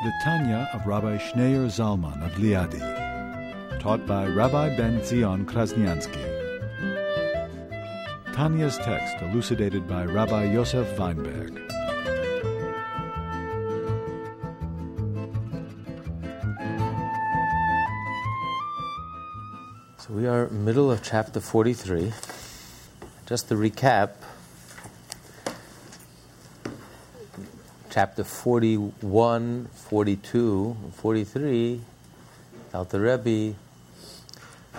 The Tanya of Rabbi Schneur Zalman of Liadi, taught by Rabbi Benzion Krasniansky. Tanya's text elucidated by Rabbi Yosef Weinberg. So we are middle of chapter 43. Just to recap, Chapter 41, 42, and 43, the Rebbe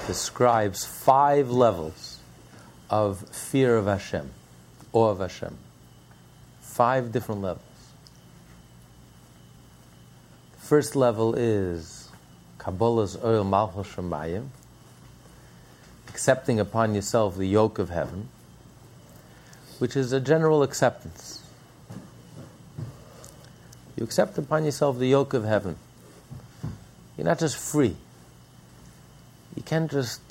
describes 5 levels of fear of Hashem, awe of Hashem. 5 different levels. The first level is Kabbalas Ohr Malchus Shemayim, accepting upon yourself the yoke of heaven, which is a general acceptance. You accept upon yourself the yoke of heaven. You're not just free. You can't just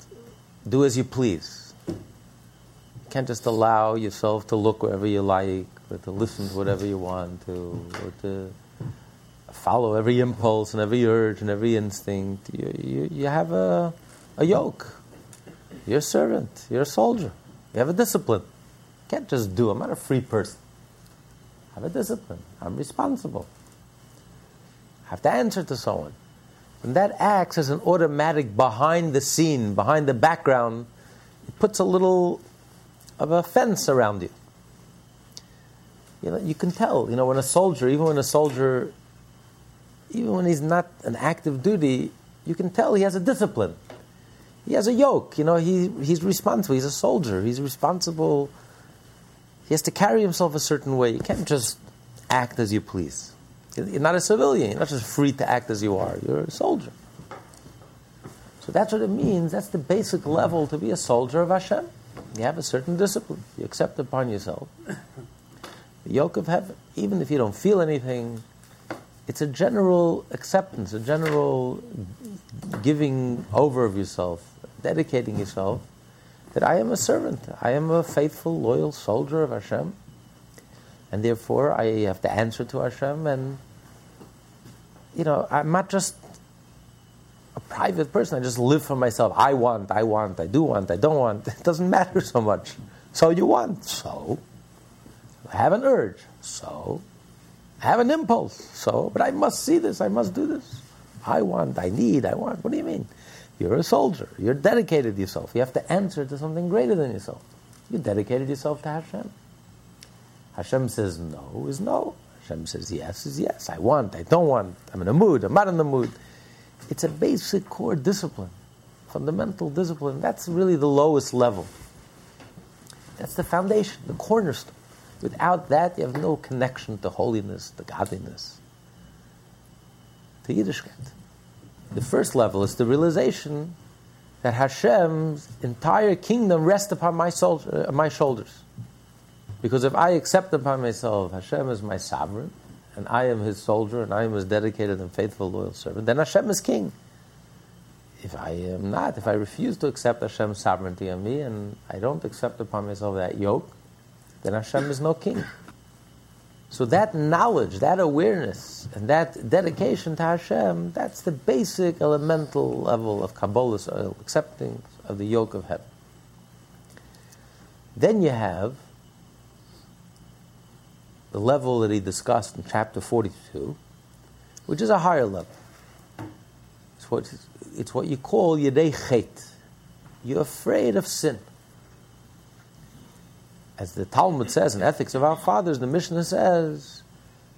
do as you please. You can't just allow yourself to look wherever you like, or to listen to whatever you want to, or to follow every impulse and every urge and every instinct. You have a yoke. You're a servant. You're a soldier. You have a discipline. You can't just do. I'm not a free person. I have a discipline. I'm responsible. I have to answer to someone. And that acts as an automatic behind the scene, behind the background. It puts a little of a fence around you. You know, you can tell, when a soldier, even when he's not an active duty, you can tell he has a discipline. He has a yoke. He's responsible. He's a soldier. He's responsible. He has to carry himself a certain way. You can't just act as you please. You're not a civilian. You're not just free to act as you are. You're a soldier. So that's what it means. That's the basic level to be a soldier of Hashem. You have a certain discipline. You accept upon yourself the yoke of heaven. Even if you don't feel anything, it's a general acceptance, a general giving over of yourself, dedicating yourself. That I am a servant. I am a faithful, loyal soldier of Hashem. And therefore, I have to answer to Hashem. And, I'm not just a private person. I just live for myself. I do want, I don't want. It doesn't matter so much. So you want. So I have an urge. So I have an impulse. So, but I must see this. I must do this. I want. What do you mean? You're a soldier. You're dedicated to yourself. You have to answer to something greater than yourself. You dedicated yourself to Hashem. Hashem says no is no. Hashem says yes is yes. I want, I don't want. I'm in a mood, I'm not in the mood. It's a basic core discipline, fundamental discipline. That's really the lowest level. That's the foundation, the cornerstone. Without that, you have no connection to holiness, to godliness, to Yiddishkeit. The first level is the realization that Hashem's entire kingdom rests upon my shoulders. Because if I accept upon myself Hashem is my sovereign, and I am his soldier, and I am his dedicated and faithful, loyal servant, then Hashem is king. If I am not, if I refuse to accept Hashem's sovereignty on me, and I don't accept upon myself that yoke, then Hashem is no king. So that knowledge, that awareness, and that dedication to Hashem, that's the basic elemental level of Kabbalah's oil, acceptance of the yoke of heaven. Then you have the level that he discussed in chapter 42, which is a higher level. It's what you call Yedei chait. You're afraid of sin. As the Talmud says in Ethics of Our Fathers, the Mishnah says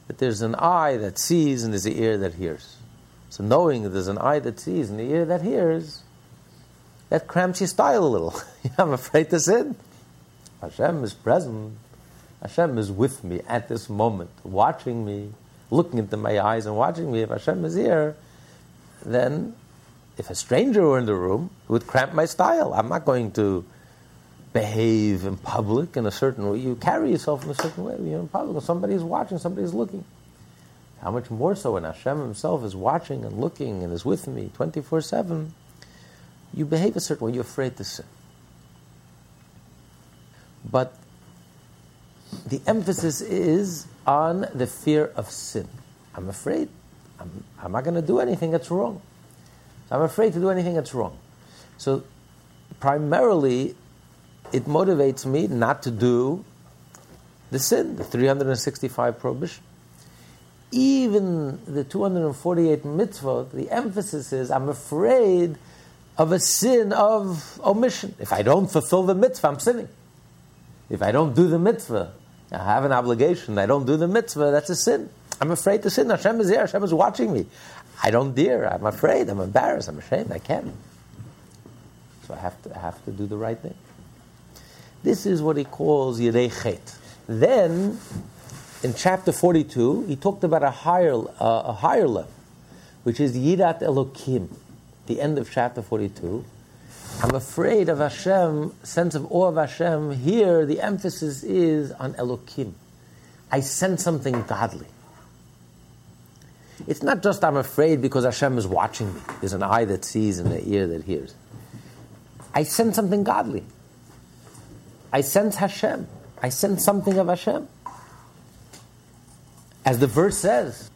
that there's an eye that sees and there's an ear that hears. So knowing that there's an eye that sees and the ear that hears, that cramps your style a little. I'm afraid to sin. Hashem is present. Hashem is with me at this moment, watching me, looking into my eyes and watching me. If Hashem is here, then if a stranger were in the room, it would cramp my style. I'm not going to behave in public in a certain way. You carry yourself in a certain way when you're in public. Somebody's watching, somebody's looking. How much more so when Hashem himself is watching and looking and is with me 24/7, you behave a certain way, you're afraid to sin. But the emphasis is on the fear of sin. I'm afraid. I'm not going to do anything that's wrong. So I'm afraid to do anything that's wrong. So primarily, it motivates me not to do the sin, the 365 prohibition. Even the 248 mitzvot, the emphasis is, I'm afraid of a sin of omission. If I don't fulfill the mitzvah, I'm sinning. If I don't do the mitzvah, I have an obligation, I don't do the mitzvah, that's a sin. I'm afraid to sin. Hashem is there, Hashem is watching me. I don't dare, I'm afraid, I'm embarrassed, I'm ashamed, I can't. So I have to do the right thing. This is what he calls Yedei chait. Then, in chapter 42, he talked about a higher level, which is Yiras Elokim, the end of chapter 42. I'm afraid of Hashem, sense of awe of Hashem. Here, the emphasis is on Elokim. I sense something godly. It's not just I'm afraid because Hashem is watching me. There's an eye that sees and an ear that hears. I sense something godly. I sense Hashem. I sense something of Hashem. As the verse says,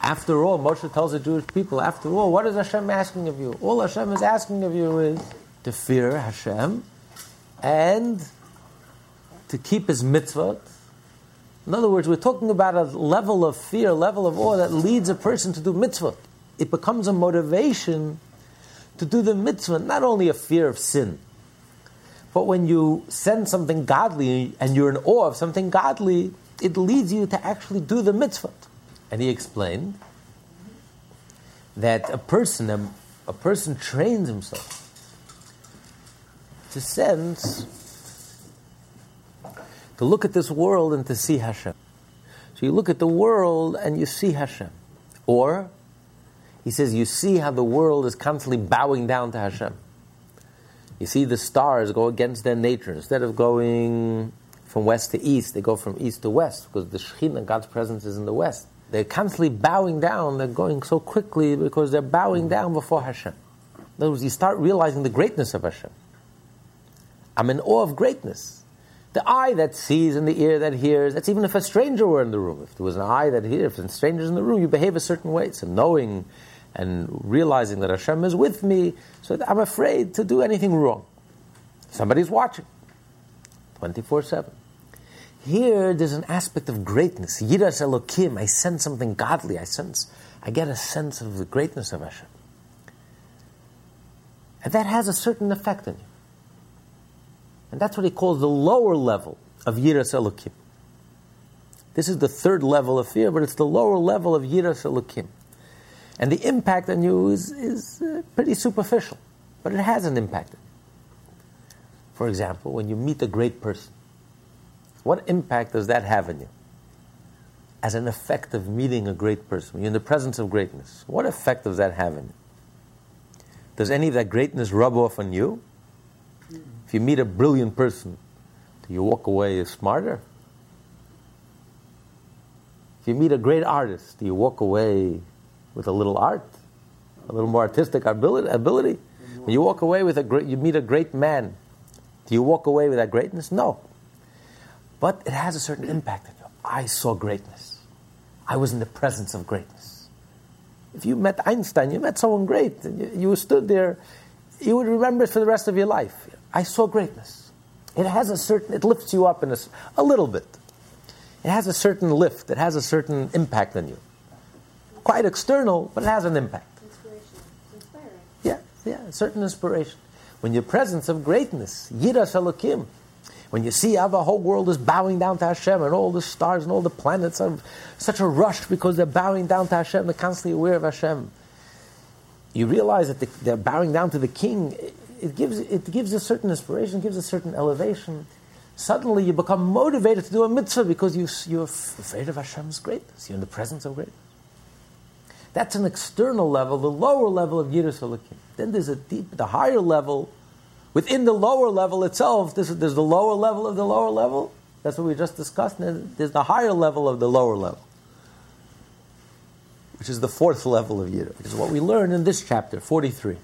after all, Moshe tells the Jewish people, after all, what is Hashem asking of you? All Hashem is asking of you is to fear Hashem and to keep his mitzvot. In other words, we're talking about a level of fear, a level of awe that leads a person to do mitzvot. It becomes a motivation to do the mitzvah, not only a fear of sin, but when you sense something godly and you're in awe of something godly, it leads you to actually do the mitzvot. And he explained that a person trains himself to sense, to look at this world and to see Hashem. So you look at the world and you see Hashem. Or, he says, you see how the world is constantly bowing down to Hashem. You see the stars go against their nature. Instead of going from west to east, they go from east to west, because the Shekhinah, God's presence, is in the west. They're constantly bowing down. They're going so quickly because they're bowing down before Hashem. In other words, you start realizing the greatness of Hashem. I'm in awe of greatness. The eye that sees and the ear that hears, that's even if a stranger were in the room. If there was an eye that hears, if a stranger's in the room, you behave a certain way. So knowing and realizing that Hashem is with me, so that I'm afraid to do anything wrong. Somebody's watching 24/7. Here, there's an aspect of greatness. Yiras Elokim, I sense something godly. I get a sense of the greatness of Hashem. And that has a certain effect on you. And that's what he calls the lower level of Yiras Elokim. This is the third level of fear, but it's the lower level of Yiras Elokim. And the impact on you is pretty superficial, but it has an impact on you. For example, when you meet a great person, what impact does that have on you? As an effect of meeting a great person, when you're in the presence of greatness, what effect does that have on you? Does any of that greatness rub off on you? If you meet a brilliant person, do you walk away smarter? If you meet a great artist, do you walk away with a little art, a little more artistic ability? When you walk away with you meet a great man, do you walk away with that greatness? No. But it has a certain impact on you. I saw greatness. I was in the presence of greatness. If you met Einstein, you met someone great, and you stood there, you would remember it for the rest of your life. I saw greatness. It lifts you up in a little bit. It has a certain lift. It has a certain impact on you. Quite external, but it has an impact. Inspiring. Yeah, a certain inspiration. When you're in the presence of greatness, Yiras Elokim, when you see how the whole world is bowing down to Hashem and all the stars and all the planets are such a rush because they're bowing down to Hashem, they're constantly aware of Hashem. You realize that they're bowing down to the King. It gives a certain inspiration, gives a certain elevation. Suddenly you become motivated to do a mitzvah because you're afraid of Hashem's greatness. You're in the presence of greatness. That's an external level, the lower level of Yiras Elokim. Then there's a deep, the higher level. Within the lower level itself, there's the lower level of the lower level. That's what we just discussed. There's the higher level of the lower level, which is the fourth level of Yiras, which is what we learn in this chapter, 43.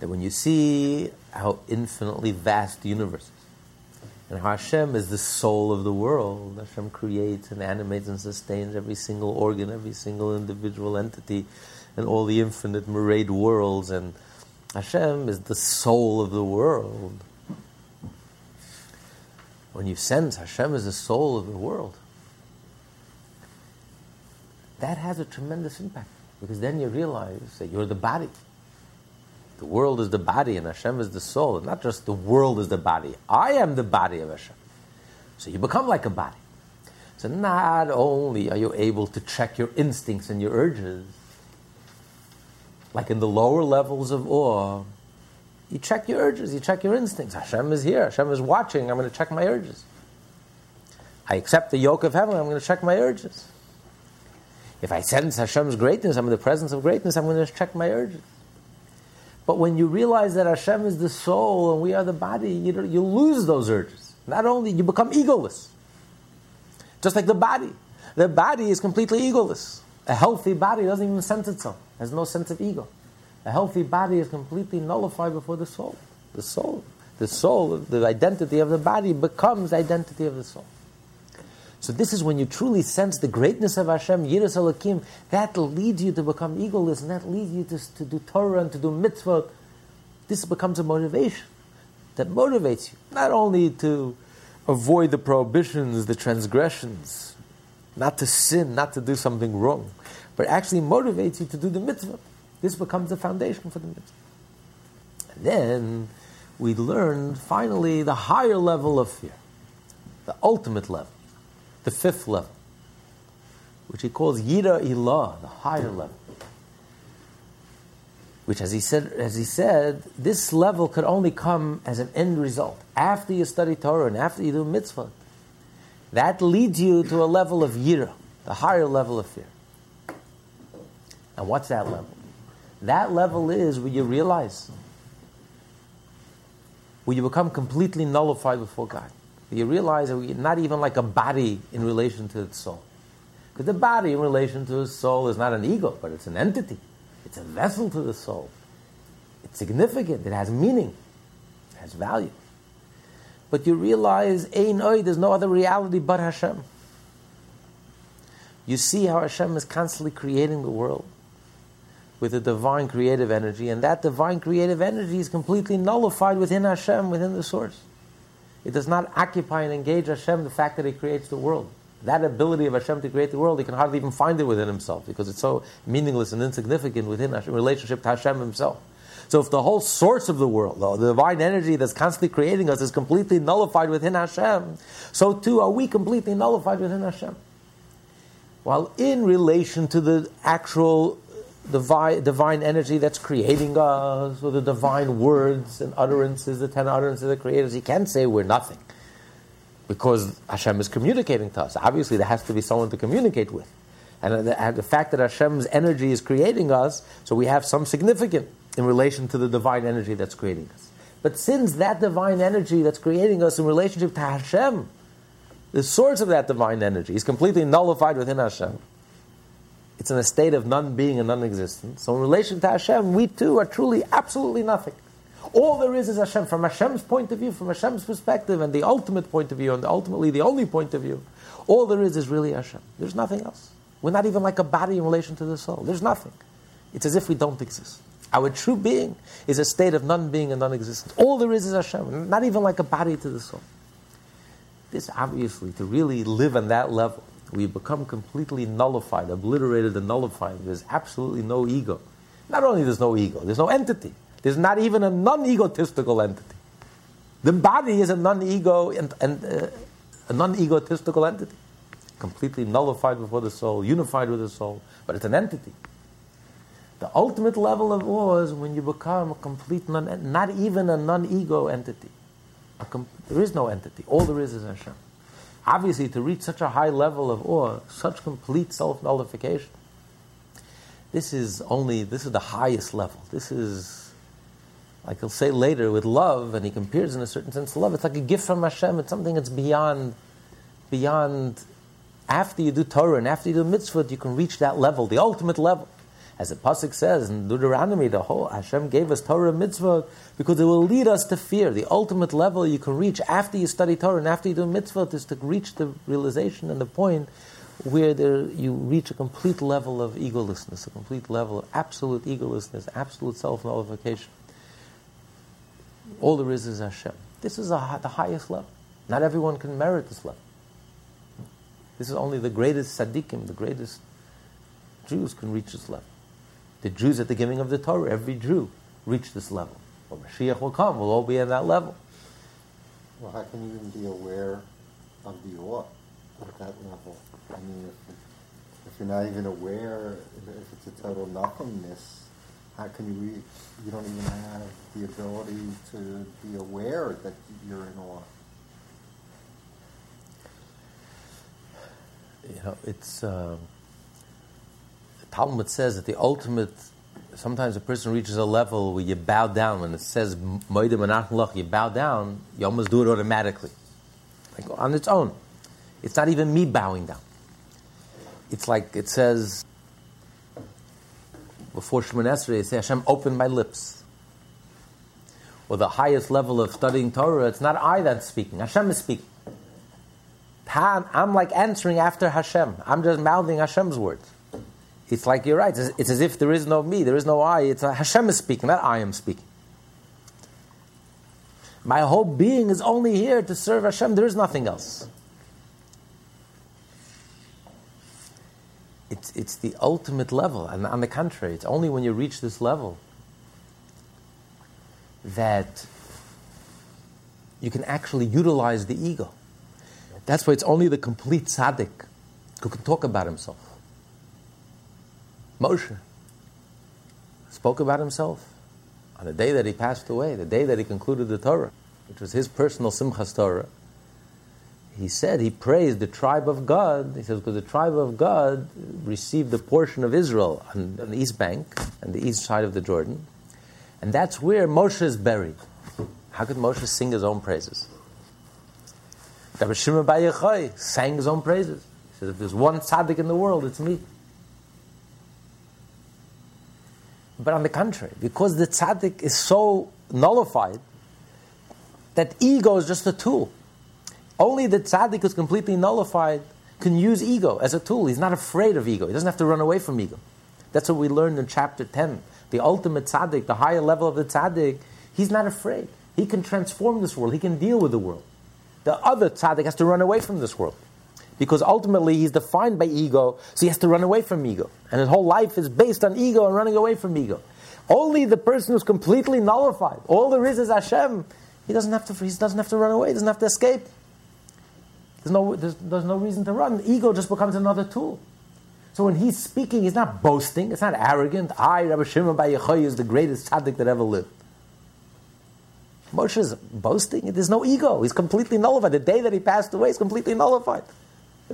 That when you see how infinitely vast the universe is, and how Hashem is the soul of the world. Hashem creates and animates and sustains every single organ, every single individual entity, and all the infinite myriad worlds. And Hashem is the soul of the world. When you sense Hashem is the soul of the world, that has a tremendous impact. Because then you realize that you're the body. The world is the body and Hashem is the soul. And not just the world is the body. I am the body of Hashem. So you become like a body. So not only are you able to check your instincts and your urges, like in the lower levels of awe, you check your urges, you check your instincts. Hashem is here, Hashem is watching, I'm going to check my urges. I accept the yoke of heaven, I'm going to check my urges. If I sense Hashem's greatness, I'm in the presence of greatness, I'm going to check my urges. But when you realize that Hashem is the soul and we are the body, you lose those urges. Not only, you become egoless. Just like the body. The body is completely egoless. A healthy body doesn't even sense itself. Has no sense of ego. A healthy body is completely nullified before the soul. The soul, the identity of the body becomes the identity of the soul. So this is when you truly sense the greatness of Hashem, Yiras Elokim, that leads you to become egoless, and that leads you to do Torah and to do mitzvot. This becomes a motivation that motivates you, not only to avoid the prohibitions, the transgressions, not to sin, not to do something wrong, but actually motivates you to do the mitzvah. This becomes the foundation for the mitzvah. And then we learn, finally, the higher level of fear, the ultimate level. The fifth level, which he calls Yira Ilah, the higher level. Which, as he said, this level could only come as an end result. After you study Torah and after you do mitzvah, that leads you to a level of Yira, the higher level of fear. And what's that level? That level is where you realize, where you become completely nullified before God. You realize that we're not even like a body in relation to its soul. Because the body in relation to its soul is not an ego, but it's an entity. It's a vessel to the soul. It's significant. It has meaning. It has value. But you realize, Ein Oy, there's no other reality but Hashem. You see how Hashem is constantly creating the world with a divine creative energy, and that divine creative energy is completely nullified within Hashem, within the source. It does not occupy and engage Hashem, the fact that He creates the world. That ability of Hashem to create the world, He can hardly even find it within Himself because it's so meaningless and insignificant within Hashem, relationship to Hashem Himself. So if the whole source of the world, though, the divine energy that's constantly creating us, is completely nullified within Hashem, so too are we completely nullified within Hashem. While in relation to the actual divine energy that's creating us, or the divine words and utterances, the 10 utterances of the creators, He can't say we're nothing. Because Hashem is communicating to us. Obviously, there has to be someone to communicate with. And the fact that Hashem's energy is creating us, so we have some significance in relation to the divine energy that's creating us. But since that divine energy that's creating us in relationship to Hashem, the source of that divine energy, is completely nullified within Hashem. It's in a state of non-being and non-existence. So in relation to Hashem, we too are truly absolutely nothing. All there is Hashem. From Hashem's point of view, from Hashem's perspective, and the ultimate point of view, and ultimately the only point of view, all there is really Hashem. There's nothing else. We're not even like a body in relation to the soul. There's nothing. It's as if we don't exist. Our true being is a state of non-being and non-existence. All there is Hashem. Not even like a body to the soul. This obviously, to really live on that level, we become completely nullified, obliterated and nullified. There's absolutely no ego. Not only there's no ego, there's no entity. There's not even a non-egotistical entity. The body is a non-ego and a non-egotistical entity. Completely nullified before the soul, unified with the soul, but it's an entity. The ultimate level of awe is when you become a complete not even a non-ego entity. There is no entity. All there is Hashem. Obviously, to reach such a high level of awe, such complete self-nullification, This is the highest level. This is, like he'll say later, with love, and he compares in a certain sense to love. It's like a gift from Hashem. It's something that's beyond. After you do Torah and after you do mitzvot, you can reach that level, the ultimate level. As the Pasuk says in Deuteronomy, the whole Hashem gave us Torah and mitzvot because it will lead us to fear. The ultimate level you can reach after you study Torah and after you do mitzvot is to reach the realization and the point where you reach a complete level of egolessness, a complete level of absolute egolessness, absolute self-nullification. All there is Hashem. This is the highest level. Not everyone can merit this level. This is only the greatest tzaddikim, the greatest Jews can reach this level. The Jews at the giving of the Torah, every Jew, reached this level. When Mashiach will come, we'll all be at that level. Well, how can you even be aware of the Ohr at that level? I mean, if you're not even aware, if it's a total nothingness, how can you reach? You don't even have the ability to be aware that you're in awe. You know, it's the Talmud says that the ultimate. Sometimes a person reaches a level where you bow down. When it says "moedim anach lach," you bow down. You almost do it automatically, like on its own. It's not even me bowing down. It's like it says before Shemoneh Esrei, it says Hashem opened my lips. Or the highest level of studying Torah, it's not I that's speaking. Hashem is speaking. I'm like answering after Hashem. I'm just mouthing Hashem's words. It's like you're right. It's as if there is no me, there is no I. It's Hashem is speaking, not I am speaking. My whole being is only here to serve Hashem. There is nothing else. It's the ultimate level. And on the contrary, it's only when you reach this level that you can actually utilize the ego. That's why it's only the complete tzaddik who can talk about himself. Moshe spoke about himself on the day that he passed away, the day that he concluded the Torah, which was his personal Simchas Torah. He said he praised the tribe of God. He says, because the tribe of God received the portion of Israel on the east bank, on the east side of the Jordan. And that's where Moshe is buried. How could Moshe sing his own praises? Rabbi Shimon bar Yochai sang his own praises. He says, if there's one tzaddik in the world, it's me. But on the contrary, because the tzaddik is so nullified, that ego is just a tool. Only the tzaddik who's completely nullified can use ego as a tool. He's not afraid of ego. He doesn't have to run away from ego. That's what we learned in chapter 10. The ultimate tzaddik, the higher level of the tzaddik, he's not afraid. He can transform this world. He can deal with the world. The other tzaddik has to run away from this world because ultimately he's defined by ego, so he has to run away from ego. And his whole life is based on ego and running away from ego. Only the person who's completely nullified, all there is Hashem, he doesn't have to run away, he doesn't have to escape. There's no reason to run. Ego just becomes another tool. So when he's speaking, he's not boasting, it's not arrogant. I, Rabbi Shimon bar Yochai, is the greatest tzaddik that ever lived. Moshe is boasting. There's no ego. He's completely nullified. The day that he passed away is completely nullified.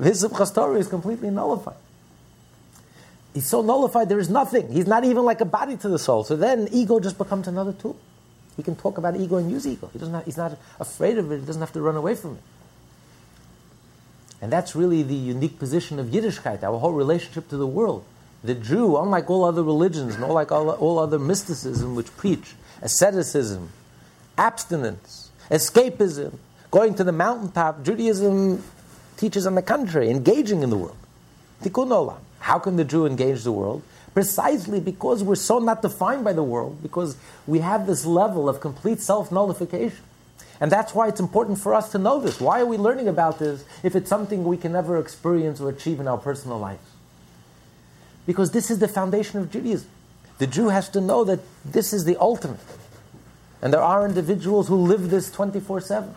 His Simchas Torah is completely nullified. He's so nullified, there is nothing. He's not even like a body to the soul. So then ego just becomes another tool. He can talk about ego and use ego. He's not afraid of it. He doesn't have to run away from it. And that's really the unique position of Yiddishkeit, our whole relationship to the world. The Jew, unlike all other religions and unlike all other mysticism which preach asceticism, abstinence, escapism, going to the mountaintop, Judaism teaches on the contrary, engaging in the world. Tikkun olam. How can the Jew engage the world? Precisely because we're so not defined by the world, because we have this level of complete self-nullification. And that's why it's important for us to know this. Why are we learning about this if it's something we can never experience or achieve in our personal life? Because this is the foundation of Judaism. The Jew has to know that this is the ultimate. And there are individuals who live this 24/7.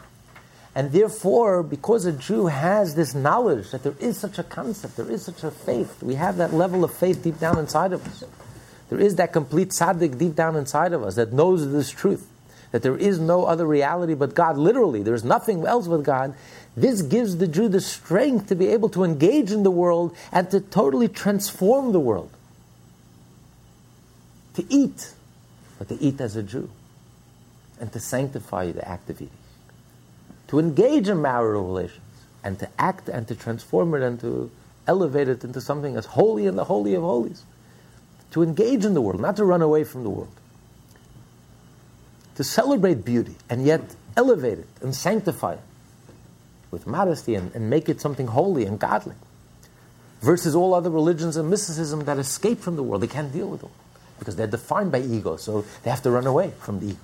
And therefore, because a Jew has this knowledge that there is such a concept, there is such a faith, we have that level of faith deep down inside of us. There is that complete tzaddik deep down inside of us that knows this truth, that there is no other reality but God. Literally, there is nothing else but God. This gives the Jew the strength to be able to engage in the world and to totally transform the world. to eat, but to eat as a Jew, and to sanctify the act of eating, to engage in marital relations, and to act and to transform it and to elevate it into something as holy and the holy of holies, to engage in the world, not to run away from the world, to celebrate beauty and yet elevate it and sanctify it with modesty and make it something holy and godly, versus all other religions and mysticism that escape from the world. They can't deal with it because they're defined by ego, so they have to run away from the ego.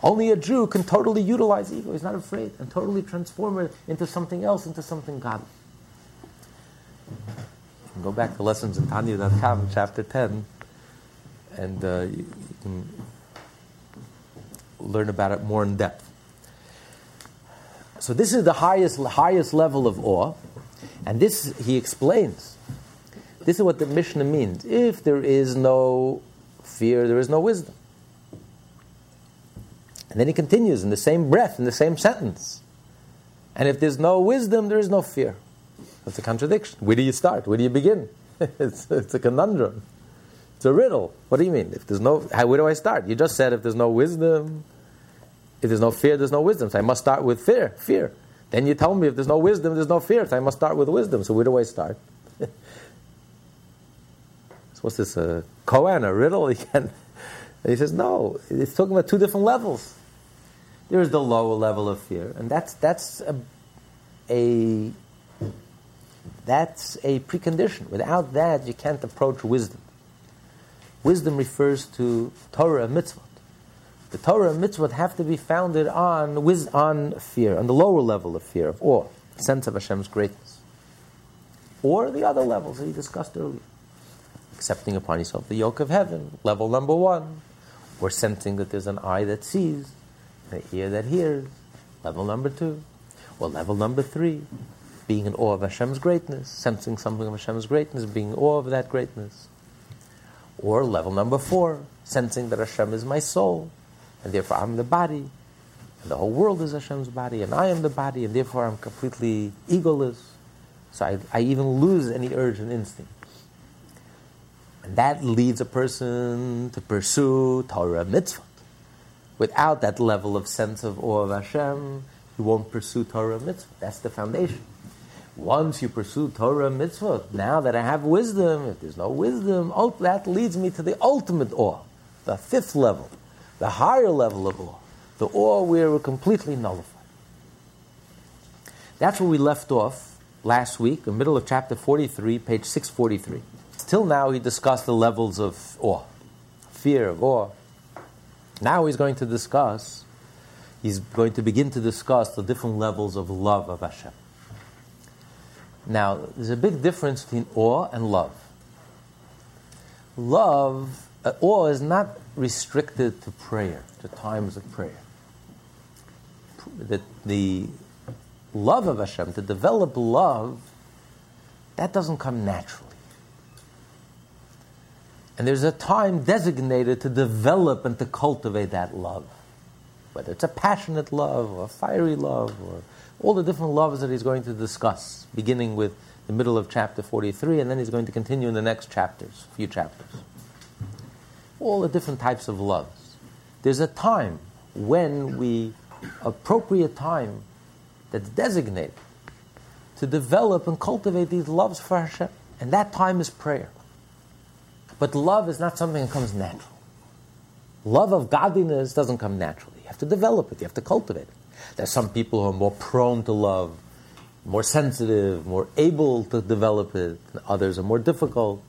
Only a Jew can totally utilize ego. He's not afraid, and totally transform it into something else, into something godly. You can go back to LessonsInTanya.com, chapter 10, and you can learn about it more in depth. So this is the highest level of awe, and this he explains. This is what the Mishnah means. If there is no fear, there is no wisdom. And then he continues in the same breath, in the same sentence. And if there's no wisdom, there is no fear. That's a contradiction. Where do you start? Where do you begin? It's a conundrum. It's a riddle. What do you mean? If there's no, where do I start? You just said if there's no wisdom, if there's no fear, there's no wisdom. So I must start with fear. Then you tell me if there's no wisdom, there's no fear. So I must start with wisdom. So where do I start? So what's this, a koan, a riddle? He says, no, it's talking about two different levels. There is the lower level of fear, and that's a precondition. Without that, you can't approach wisdom. Wisdom refers to Torah and mitzvot. The Torah and mitzvot have to be founded on fear, on the lower level of fear, of awe, the sense of Hashem's greatness, or the other levels that he discussed earlier. Accepting upon yourself the yoke of heaven, level number 1, or sensing that there's an eye that sees, an ear that hears, level number 2, or level number 3, being in awe of Hashem's greatness, sensing something of Hashem's greatness, being in awe of that greatness, or level number 4, sensing that Hashem is my soul, and therefore I'm the body, and the whole world is Hashem's body, and I am the body, and therefore I'm completely egoless, so I even lose any urge and instinct. And that leads a person to pursue Torah mitzvot. Without that level of sense of awe of Hashem, you won't pursue Torah mitzvot. That's the foundation. Once you pursue Torah mitzvot, now that I have wisdom, if there's no wisdom, that leads me to the ultimate awe, the 5th level, the higher level of awe, the awe where we're completely nullified. That's where we left off last week, the middle of chapter 43, page 643. Till now he discussed the levels of awe, fear of awe. Now he's going to begin to discuss the different levels of love of Hashem. Now, there's a big difference between awe and love. Awe is not restricted to prayer, to times of prayer. That the love of Hashem, to develop love, that doesn't come naturally. And there's a time designated to develop and to cultivate that love. Whether it's a passionate love or a fiery love or all the different loves that he's going to discuss, beginning with the middle of chapter 43, and then he's going to continue in the next chapters, few chapters. All the different types of loves. There's a time appropriate time that's designated to develop and cultivate these loves for Hashem. And that time is prayer. But love is not something that comes natural. Love of godliness doesn't come naturally. You have to develop it. You have to cultivate it. There's some people who are more prone to love, more sensitive, more able to develop it. And others are more difficult.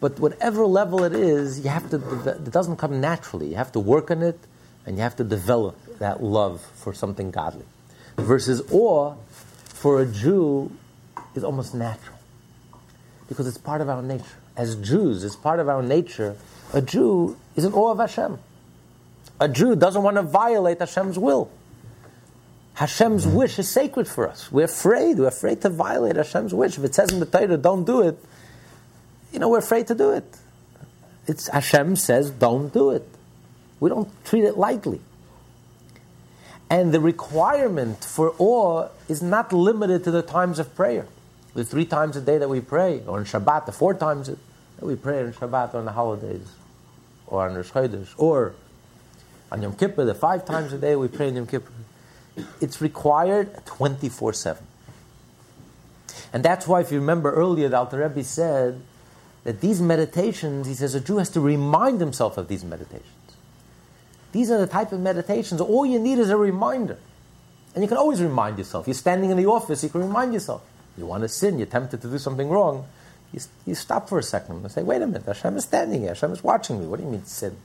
But whatever level it is, it doesn't come naturally. You have to work on it, and you have to develop that love for something godly. Versus awe, for a Jew, is almost natural. Because it's part of our nature. As Jews, it's part of our nature. A Jew is in awe of Hashem. A Jew doesn't want to violate Hashem's will. Hashem's wish is sacred for us. We're afraid. We're afraid to violate Hashem's wish. If it says in the Torah, don't do it, we're afraid to do it. It's Hashem says, don't do it. We don't treat it lightly. And the requirement for awe is not limited to the times of prayer. The 3 times a day that we pray, or on Shabbat, the 4 times that we pray on Shabbat or on the holidays. or on Rosh Chodesh, or on Yom Kippur, the 5 times a day we pray in Yom Kippur. It's required 24/7. And that's why, if you remember earlier, the Alter Rebbe said that these meditations, he says, a Jew has to remind himself of these meditations. These are the type of meditations, all you need is a reminder. And you can always remind yourself. You're standing in the office, you can remind yourself. You want to sin, you're tempted to do something wrong. You stop for a second and say, wait a minute, Hashem is standing here, Hashem is watching me. What do you mean sin?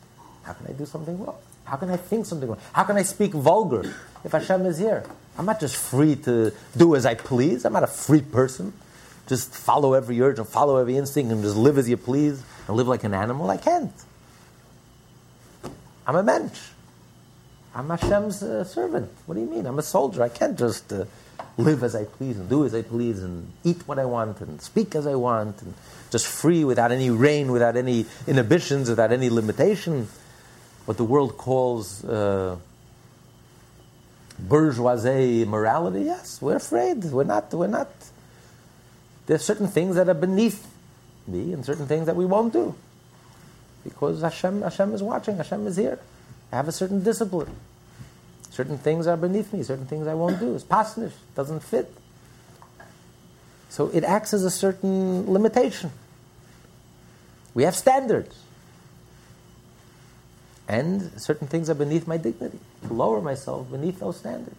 How can I do something wrong? How can I think something wrong? How can I speak vulgar if Hashem is here? I'm not just free to do as I please. I'm not a free person. Just follow every urge and follow every instinct and just live as you please and live like an animal. I can't. I'm a mensch. I'm Hashem's servant. What do you mean? I'm a soldier. I can't just live as I please and do as I please and eat what I want and speak as I want and just free without any rein, without any inhibitions, without any limitation. What the world calls bourgeoisie morality, yes, we're afraid. We're not. There are certain things that are beneath me and certain things that we won't do. Because Hashem is watching, Hashem is here. I have a certain discipline. Certain things are beneath me, certain things I won't do. It's pasnish, doesn't fit. So it acts as a certain limitation. We have standards. And certain things are beneath my dignity, to lower myself beneath those standards.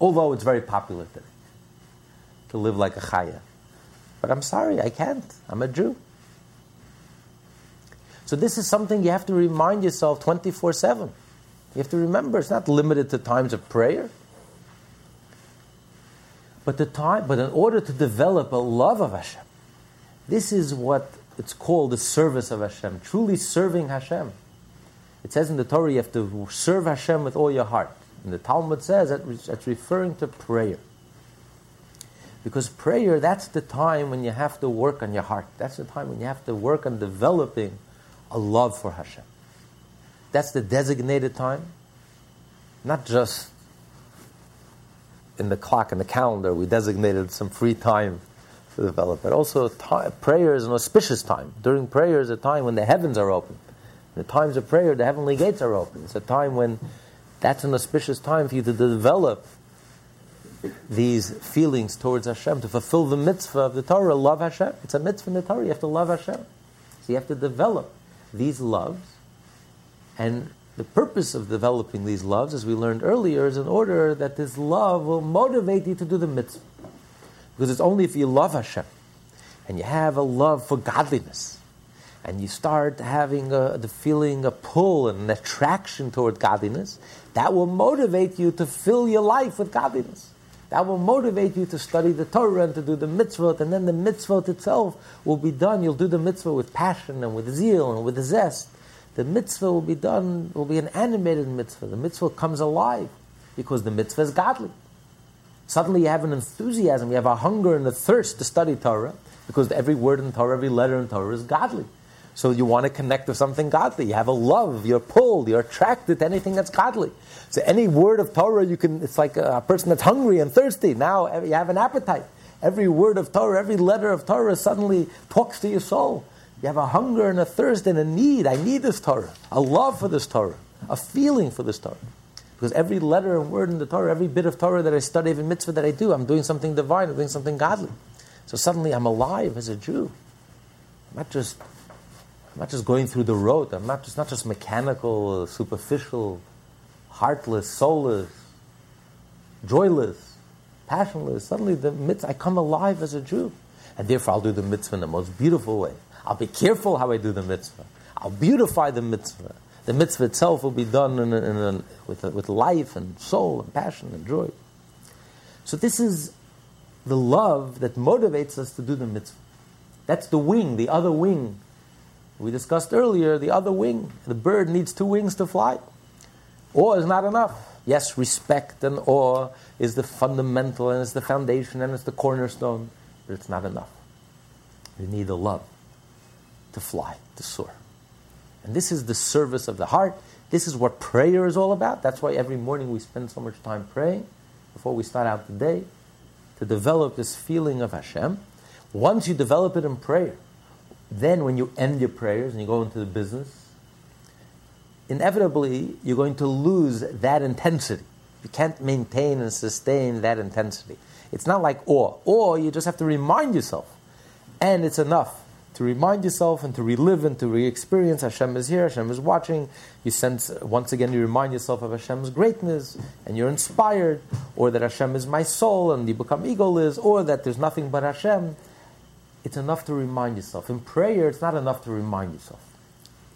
Although it's very popular today to live like a chaya. But I'm sorry, I can't. I'm a Jew. So this is something you have to remind yourself 24/7. You have to remember it's not limited to times of prayer. But in order to develop a love of Hashem, this is what it's called the service of Hashem, truly serving Hashem. It says in the Torah you have to serve Hashem with all your heart. And the Talmud says that's referring to prayer. Because prayer, that's the time when you have to work on your heart. That's the time when you have to work on developing a love for Hashem. That's the designated time. Not just in the clock and the calendar, we designated some free time to develop. But also prayer is an auspicious time. During prayer is a time when the heavens are open. In the times of prayer, the heavenly gates are open. It's a time when that's an auspicious time for you to develop these feelings towards Hashem, to fulfill the mitzvah of the Torah, love Hashem. It's a mitzvah in the Torah, you have to love Hashem. So you have to develop these loves. And the purpose of developing these loves, as we learned earlier, is in order that this love will motivate you to do the mitzvah. Because it's only if you love Hashem, and you have a love for godliness, and you start having the feeling, a pull and an attraction toward godliness, that will motivate you to fill your life with godliness. That will motivate you to study the Torah and to do the mitzvot, and then the mitzvot itself will be done. You'll do the mitzvah with passion and with zeal and with zest. The mitzvah will be done, will be an animated mitzvah. The mitzvah comes alive because the mitzvah is godly. Suddenly you have an enthusiasm, you have a hunger and a thirst to study Torah, because every word in Torah, every letter in Torah is godly. So you want to connect with something godly. You have a love, you're pulled, you're attracted to anything that's godly. So any word of Torah, you can. It's like a person that's hungry and thirsty. Now you have an appetite. Every word of Torah, every letter of Torah suddenly talks to your soul. You have a hunger and a thirst and a need. I need this Torah. A love for this Torah. A feeling for this Torah. Because every letter and word in the Torah, every bit of Torah that I study, every mitzvah that I do, I'm doing something divine, I'm doing something godly. So suddenly I'm alive as a Jew. I'm not just going through the road. It's not just mechanical, superficial, heartless, soulless, joyless, passionless. Suddenly the mitzvah, I come alive as a Jew. And therefore I'll do the mitzvah in the most beautiful way. I'll be careful how I do the mitzvah. I'll beautify the mitzvah. The mitzvah itself will be done with life and soul and passion and joy. So this is the love that motivates us to do the mitzvah. That's the wing, the other wing. We discussed earlier, the other wing. The bird needs 2 wings to fly. Awe is not enough. Yes, respect and awe is the fundamental and it's the foundation and it's the cornerstone. But it's not enough. You need a love to fly, to soar. And this is the service of the heart. This is what prayer is all about. That's why every morning we spend so much time praying before we start out the day, to develop this feeling of Hashem. Once you develop it in prayer, Then when you end your prayers and you go into the business, inevitably you're going to lose that intensity. You can't maintain and sustain that intensity. It's not like awe. Awe, you just have to remind yourself. And it's enough to remind yourself and to relive and to re-experience Hashem is here, Hashem is watching. You sense, once again, you remind yourself of Hashem's greatness and you're inspired, or that Hashem is my soul and you become egoless, or that there's nothing but Hashem. It's enough to remind yourself. In prayer, it's not enough to remind yourself.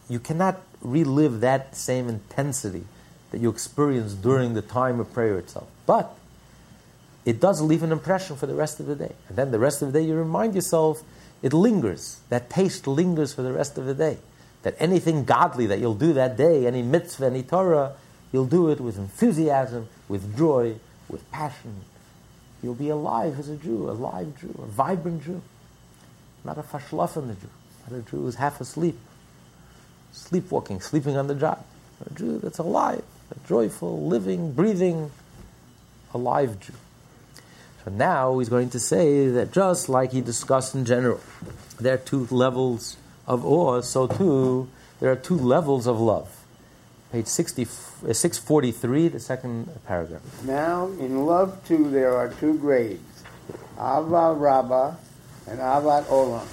You cannot relive that same intensity that you experience during the time of prayer itself. But it does leave an impression for the rest of the day. And then the rest of the day you remind yourself, it lingers. That taste lingers for the rest of the day. That anything godly that you'll do that day, any mitzvah, any Torah, you'll do it with enthusiasm, with joy, with passion. You'll be alive as a Jew, a live Jew, a vibrant Jew. Not a fashlafen Jew. Not a Jew who's half asleep. Sleepwalking, sleeping on the job. A Jew that's alive, a joyful, living, breathing, alive Jew. So now he's going to say that just like he discussed in general, there are two levels of awe, so too there are two levels of love. Page 643, the second paragraph. Now in love too there are two grades, Ahavah Rabbah and Avat Olam.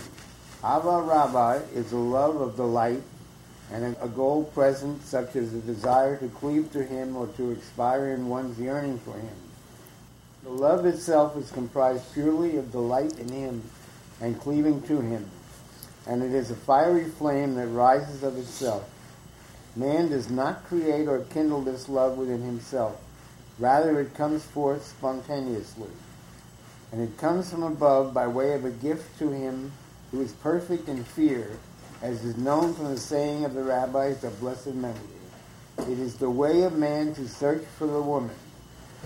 Ahavah Rabbah is a love of delight and a goal present such as a desire to cleave to him or to expire in one's yearning for him. The love itself is comprised purely of delight in him and cleaving to him, and it is a fiery flame that rises of itself. Man does not create or kindle this love within himself. Rather, it comes forth spontaneously, and it comes from above by way of a gift to him who is perfect in fear, as is known from the saying of the rabbis of blessed memory. It is the way of man to search for the woman.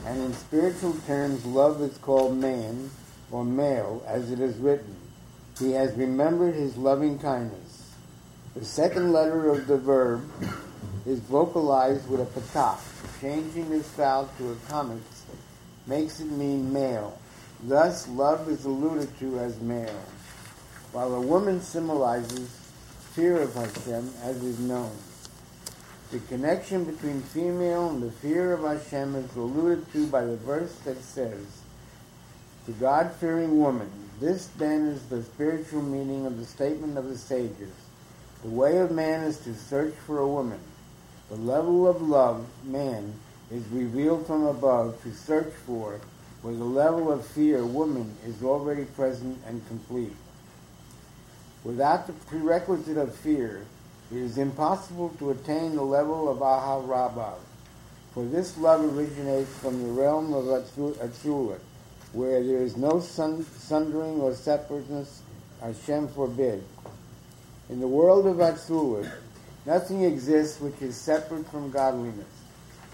And in spiritual terms, love is called man, or male, as it is written. He has remembered his loving kindness. The second letter of the verb is vocalized with a patach. Changing this vowel to a comet makes it mean male. Thus, love is alluded to as male, while a woman symbolizes fear of Hashem, as is known. The connection between female and the fear of Hashem is alluded to by the verse that says, "The God-fearing woman." This, then, is the spiritual meaning of the statement of the sages. The way of man is to search for a woman. The level of love, man, is revealed from above to search for, where the level of fear, woman, is already present and complete. Without the prerequisite of fear, it is impossible to attain the level of Ahavah Rabbah, for this love originates from the realm of Atzilut, where there is no sundering or separateness, Hashem forbid. In the world of Atzilut, nothing exists which is separate from godliness.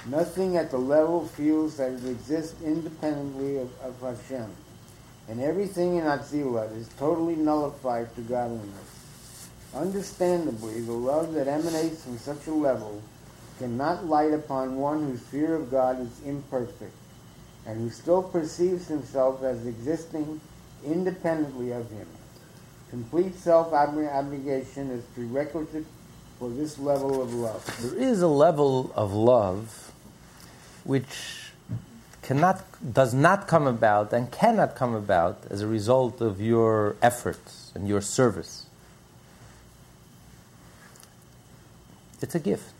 Nothing at the level feels that it exists independently of Hashem, and everything in Atzilut is totally nullified to godliness. Understandably, the love that emanates from such a level cannot light upon one whose fear of God is imperfect, and who still perceives himself as existing independently of him. Complete self-abnegation is prerequisite for this level of love. There is a level of love which does not come about and cannot come about as a result of your efforts and your service. It's a gift.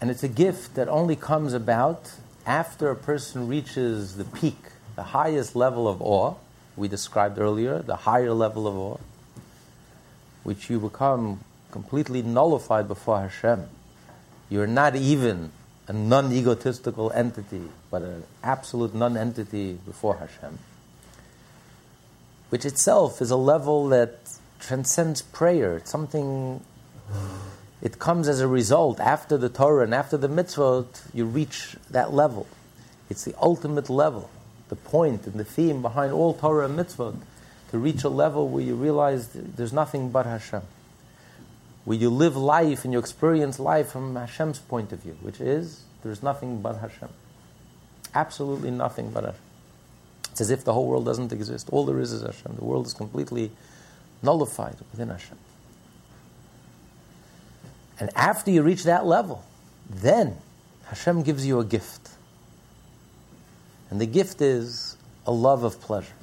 And it's a gift that only comes about after a person reaches the peak, the highest level of awe, we described earlier, the higher level of awe, which you become completely nullified before Hashem. You're not even a non-egotistical entity, but an absolute non-entity before Hashem, which itself is a level that transcends prayer. It's something. It comes as a result. After the Torah and after the mitzvot, you reach that level. It's the ultimate level, the point and the theme behind all Torah and mitzvot, to reach a level where you realize there's nothing but Hashem, where you live life and you experience life from Hashem's point of view, which is, there's nothing but Hashem. Absolutely nothing but Hashem. It's as if the whole world doesn't exist. All there is Hashem. The world is completely nullified within Hashem. And after you reach that level, then Hashem gives you a gift. And the gift is a love of pleasure,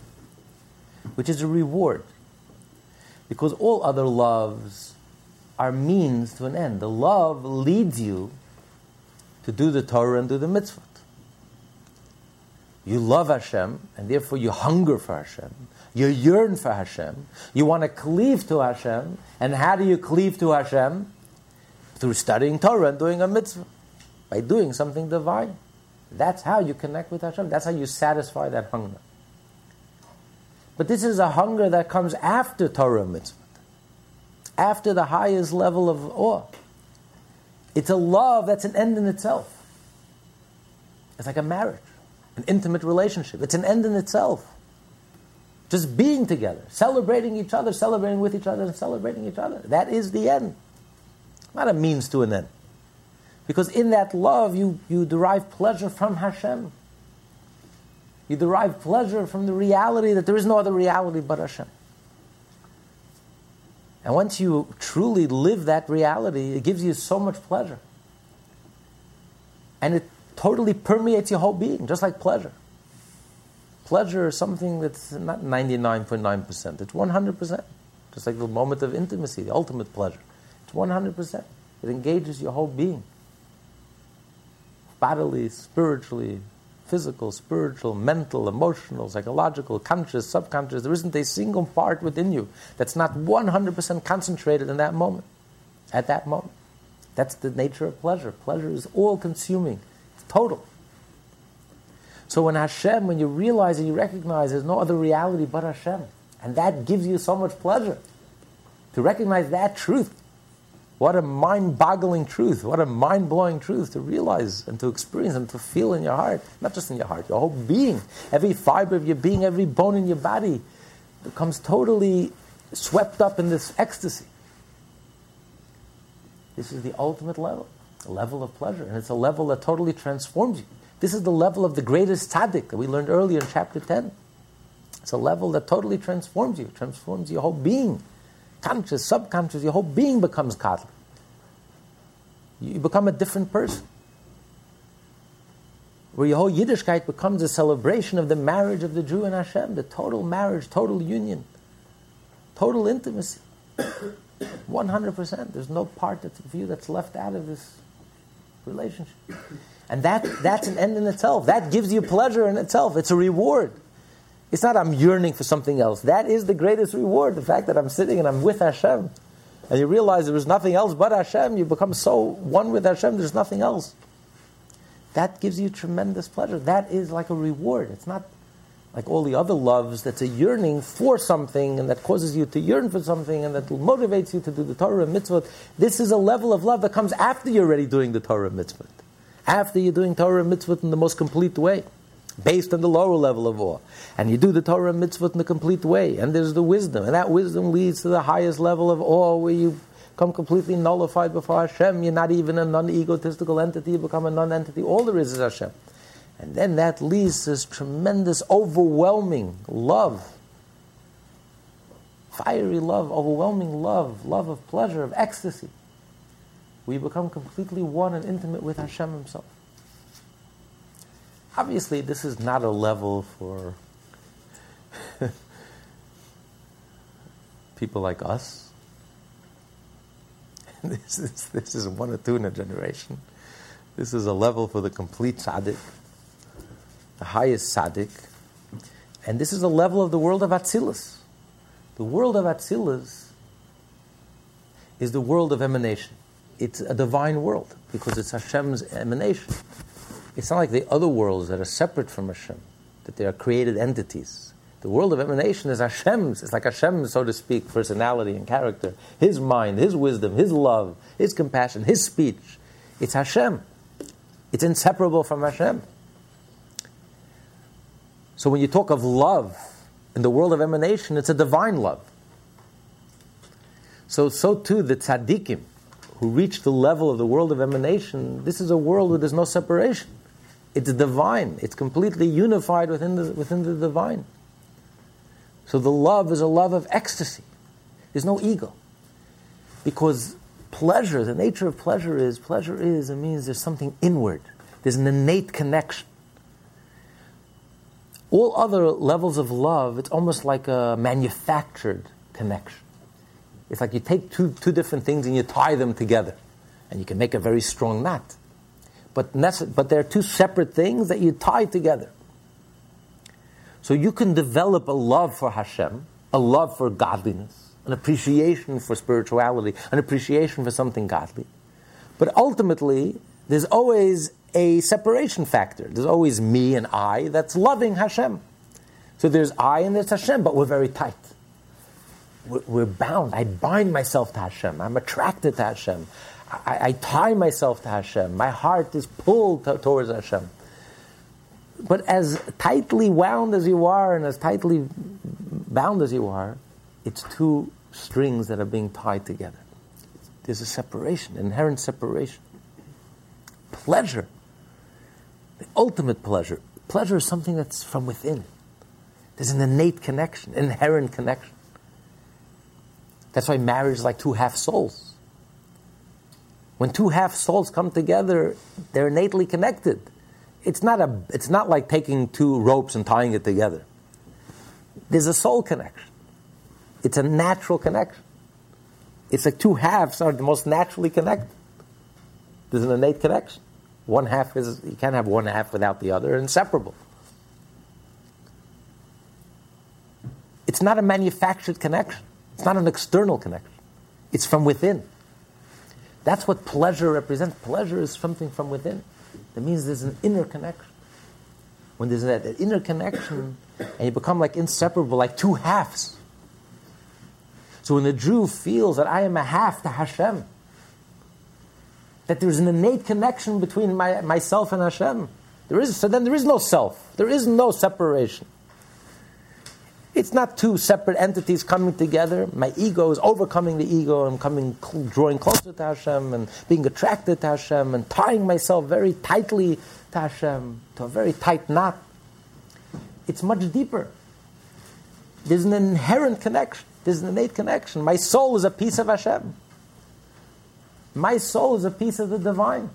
which is a reward. Because all other loves are means to an end. The love leads you to do the Torah and do the mitzvot. You love Hashem, and therefore you hunger for Hashem. You yearn for Hashem. You want to cleave to Hashem. And how do you cleave to Hashem? Through studying Torah and doing a mitzvah. By doing something divine. That's how you connect with Hashem. That's how you satisfy that hunger. But this is a hunger that comes after Torah and mitzvah. After the highest level of awe. It's a love that's an end in itself. It's like a marriage. An intimate relationship. It's an end in itself. Just being together, celebrating each other, celebrating with each other, and celebrating each other. That is the end. Not a means to an end. Because in that love, you derive pleasure from Hashem. You derive pleasure from the reality that there is no other reality but Hashem. And once you truly live that reality, it gives you so much pleasure. And it totally permeates your whole being, just like pleasure. Pleasure is something that's not 99.9%. It's 100%. Just like the moment of intimacy, the ultimate pleasure. It's 100%. It engages your whole being. Bodily, spiritually, physical, spiritual, mental, emotional, psychological, conscious, subconscious. There isn't a single part within you that's not 100% concentrated in that moment. At that moment. That's the nature of pleasure. Pleasure is all-consuming. It's total. So when Hashem, when you realize and you recognize there's no other reality but Hashem, and that gives you so much pleasure, to recognize that truth. What a mind-boggling truth. What a mind-blowing truth to realize and to experience and to feel in your heart. Not just in your heart, your whole being. Every fiber of your being, every bone in your body becomes totally swept up in this ecstasy. This is the ultimate level. A level of pleasure. And it's a level that totally transforms you. This is the level of the greatest tzaddik that we learned earlier in chapter 10. It's a level that totally transforms you. Transforms your whole being. Conscious, subconscious, your whole being becomes godly. You become a different person. Where your whole Yiddishkeit becomes a celebration of the marriage of the Jew and Hashem, the total marriage, total union, total intimacy. 100%. There's no part of you that's left out of this relationship. And that's an end in itself. That gives you pleasure in itself. It's a reward. It's not I'm yearning for something else. That is the greatest reward. The fact that I'm sitting and I'm with Hashem. And you realize there was nothing else but Hashem. You become so one with Hashem, there's nothing else. That gives you tremendous pleasure. That is like a reward. It's not like all the other loves that's a yearning for something and that causes you to yearn for something and that motivates you to do the Torah and mitzvot. This is a level of love that comes after you're already doing the Torah and mitzvot. After you're doing Torah and mitzvot in the most complete way. Based on the lower level of awe. And you do the Torah and mitzvot in the complete way. And there's the wisdom. And that wisdom leads to the highest level of awe where you become completely nullified before Hashem. You're not even a non-egotistical entity. You become a non-entity. All there is Hashem. And then that leads to this tremendous, overwhelming love. Fiery love, overwhelming love. Love of pleasure, of ecstasy. We become completely one and intimate with Hashem Himself. Obviously, this is not a level for people like us. This is one or two in a generation. This is a level for the complete tzaddik, the highest tzaddik. And this is a level of the world of Atzilus. The world of Atzilus is the world of emanation. It's a divine world because it's Hashem's emanation. It's not like the other worlds that are separate from Hashem, that they are created entities. The world of emanation is Hashem's. It's like Hashem's, so to speak, personality and character. His mind, His wisdom, His love, His compassion, His speech. It's Hashem. It's inseparable from Hashem. So when you talk of love in the world of emanation, it's a divine love. So too the tzaddikim, who reach the level of the world of emanation, this is a world where there's no separation. It's divine. It's completely unified within the divine. So the love is a love of ecstasy. There's no ego. Because pleasure, the nature of pleasure is, it means there's something inward. There's an innate connection. All other levels of love, it's almost like a manufactured connection. It's like you take two different things and you tie them together. And you can make a very strong knot. But there are two separate things that you tie together. So you can develop a love for Hashem, a love for godliness, an appreciation for spirituality, an appreciation for something godly. But ultimately, there's always a separation factor. There's always me and I that's loving Hashem. So there's I and there's Hashem, but we're very tight. We're bound. I bind myself to Hashem. I'm attracted to Hashem. I tie myself to Hashem. My heart is pulled towards Hashem. But as tightly wound as you are and as tightly bound as you are, it's two strings that are being tied together. There's a separation, inherent separation. Pleasure, the ultimate pleasure. Pleasure is something that's from within. There's an innate connection, inherent connection. That's why marriage is like two half souls. When two half souls come together, they're innately connected. It's not like taking two ropes and tying it together. There's a soul connection. It's a natural connection. It's like two halves are the most naturally connected. There's an innate connection. One half is, you can't have one half without the other, inseparable. It's not a manufactured connection. It's not an external connection. It's from within. That's what pleasure represents. Pleasure is something from within. That means there's an inner connection. When there's that inner connection, and you become like inseparable, like two halves. So when the Jew feels that I am a half to Hashem, that there's an innate connection between myself and Hashem, so then there is no self. There is no separation. It's not two separate entities coming together. My ego is overcoming the ego and drawing closer to Hashem and being attracted to Hashem and tying myself very tightly to Hashem, to a very tight knot. It's much deeper. There's an inherent connection. There's an innate connection. My soul is a piece of Hashem. My soul is a piece of the divine.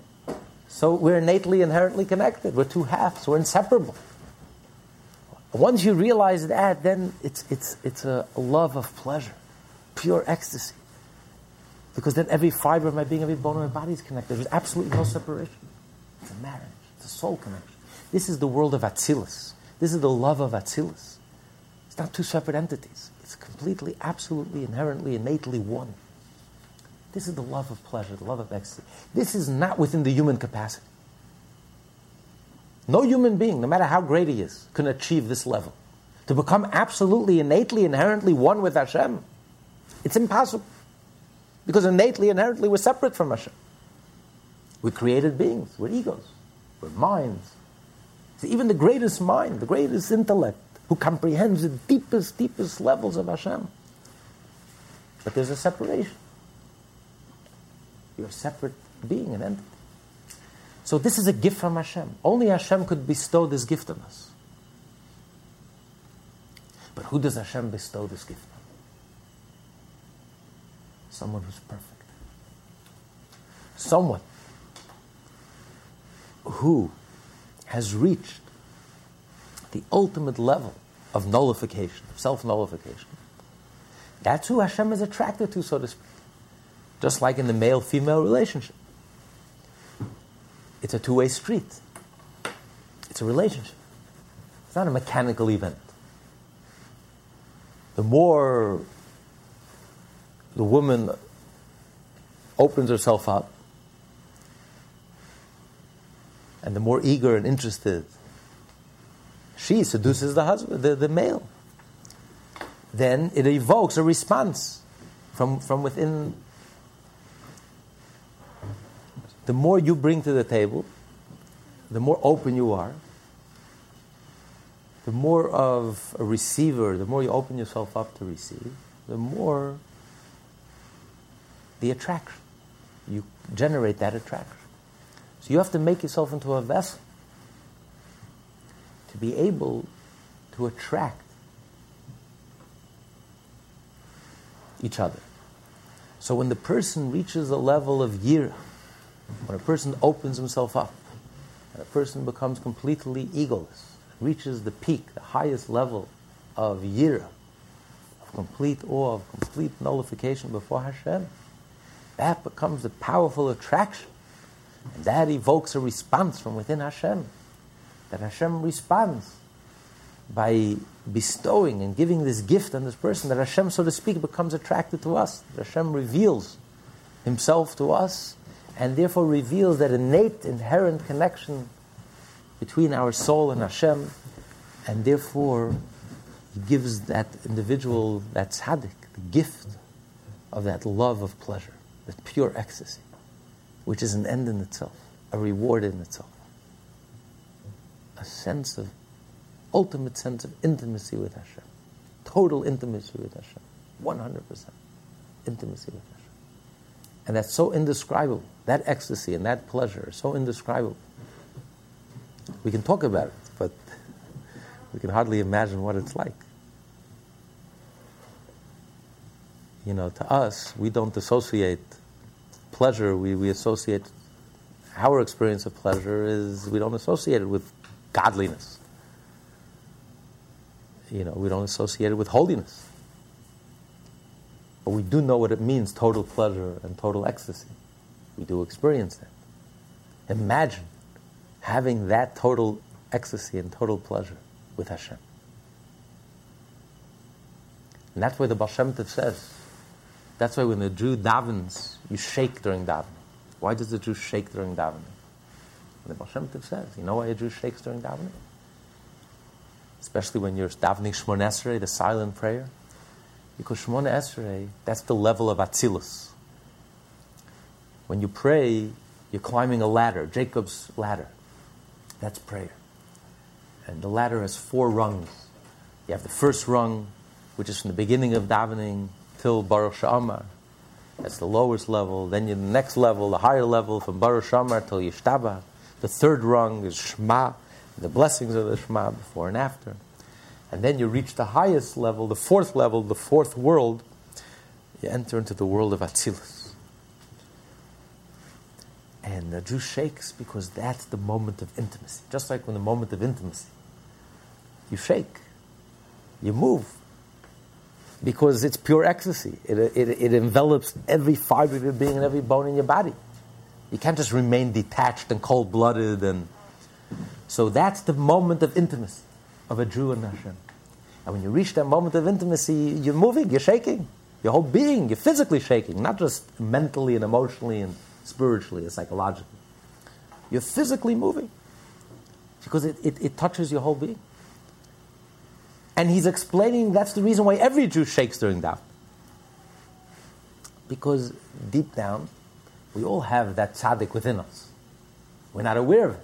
So we're inherently connected. We're two halves. We're inseparable. Once you realize that, then it's a love of pleasure, pure ecstasy. Because then every fiber of my being, every bone of my body is connected. There's absolutely no separation. It's a marriage. It's a soul connection. This is the world of Atzilut. This is the love of Atzilut. It's not two separate entities. It's completely, absolutely, inherently, innately one. This is the love of pleasure, the love of ecstasy. This is not within the human capacity. No human being, no matter how great he is, can achieve this level. To become absolutely, innately, inherently one with Hashem, it's impossible. Because innately, inherently, we're separate from Hashem. We're created beings. We're egos. We're minds. So even the greatest mind, the greatest intellect, who comprehends the deepest, deepest levels of Hashem. But there's a separation. You're a separate being, an entity. So this is a gift from Hashem. Only Hashem could bestow this gift on us. But who does Hashem bestow this gift on? Someone who's perfect. Someone who has reached the ultimate level of nullification, of self-nullification. That's who Hashem is attracted to, so to speak. Just like in the male-female relationship. It's a two-way street. It's a relationship. It's not a mechanical event. The more the woman opens herself up, and the more eager and interested, she seduces the husband, the male. Then it evokes a response from within. The more you bring to the table, the more open you are, the more of a receiver, the more you open yourself up to receive, the more the attraction. You generate that attraction. So you have to make yourself into a vessel to be able to attract each other. So when the person reaches a level of yira, when a person opens himself up, and a person becomes completely egoless, reaches the peak, the highest level of yira, of complete awe, of complete nullification before Hashem, that becomes a powerful attraction. And that evokes a response from within Hashem. That Hashem responds by bestowing and giving this gift on this person, that Hashem, so to speak, becomes attracted to us. That Hashem reveals Himself to us, and therefore reveals that innate, inherent connection between our soul and Hashem, and therefore He gives that individual, that tzaddik, the gift of that love of pleasure, that pure ecstasy, which is an end in itself, a reward in itself, a sense of ultimate sense of intimacy with Hashem, total intimacy with Hashem, 100% intimacy with Hashem. And that's so indescribable, that ecstasy and that pleasure is so indescribable. We can talk about it, but we can hardly imagine what it's like. You know, to us, we don't associate pleasure, we associate, our experience of pleasure is, we don't associate it with godliness. You know, we don't associate it with holiness. But we do know what it means, total pleasure and total ecstasy. We do experience that. Imagine having that total ecstasy and total pleasure with Hashem. And that's why the Baal Shem Tov says, that's why when the Jew davens, you shake during davening. Why does the Jew shake during davening? And the Baal Shem Tov says, you know why a Jew shakes during davening? Especially when you're davening Shemoneh Esrei, the silent prayer. Because Shemoneh Esrei, that's the level of Atzilut. When you pray, you're climbing a ladder, Jacob's ladder. That's prayer. And the ladder has 4 rungs. You have the first rung, which is from the beginning of davening till Baruch She'amar. That's the lowest level. Then the next level, the higher level, from Baruch She'amar till Yishtabah. The third rung is Shema, the blessings of the Shema before and after. And then you reach the highest level, the fourth world. You enter into the world of Atzilus. And the Jew shakes because that's the moment of intimacy. Just like when the moment of intimacy, you shake, you move. Because it's pure ecstasy. It envelops every fiber of your being and every bone in your body. You can't just remain detached and cold-blooded and... So that's the moment of intimacy of a Jew and Hashem. And when you reach that moment of intimacy, you're moving, you're shaking. Your whole being, you're physically shaking, not just mentally and emotionally and spiritually and psychologically. You're physically moving because it touches your whole being. And he's explaining that's the reason why every Jew shakes during davening. Because deep down, we all have that tzaddik within us. We're not aware of it.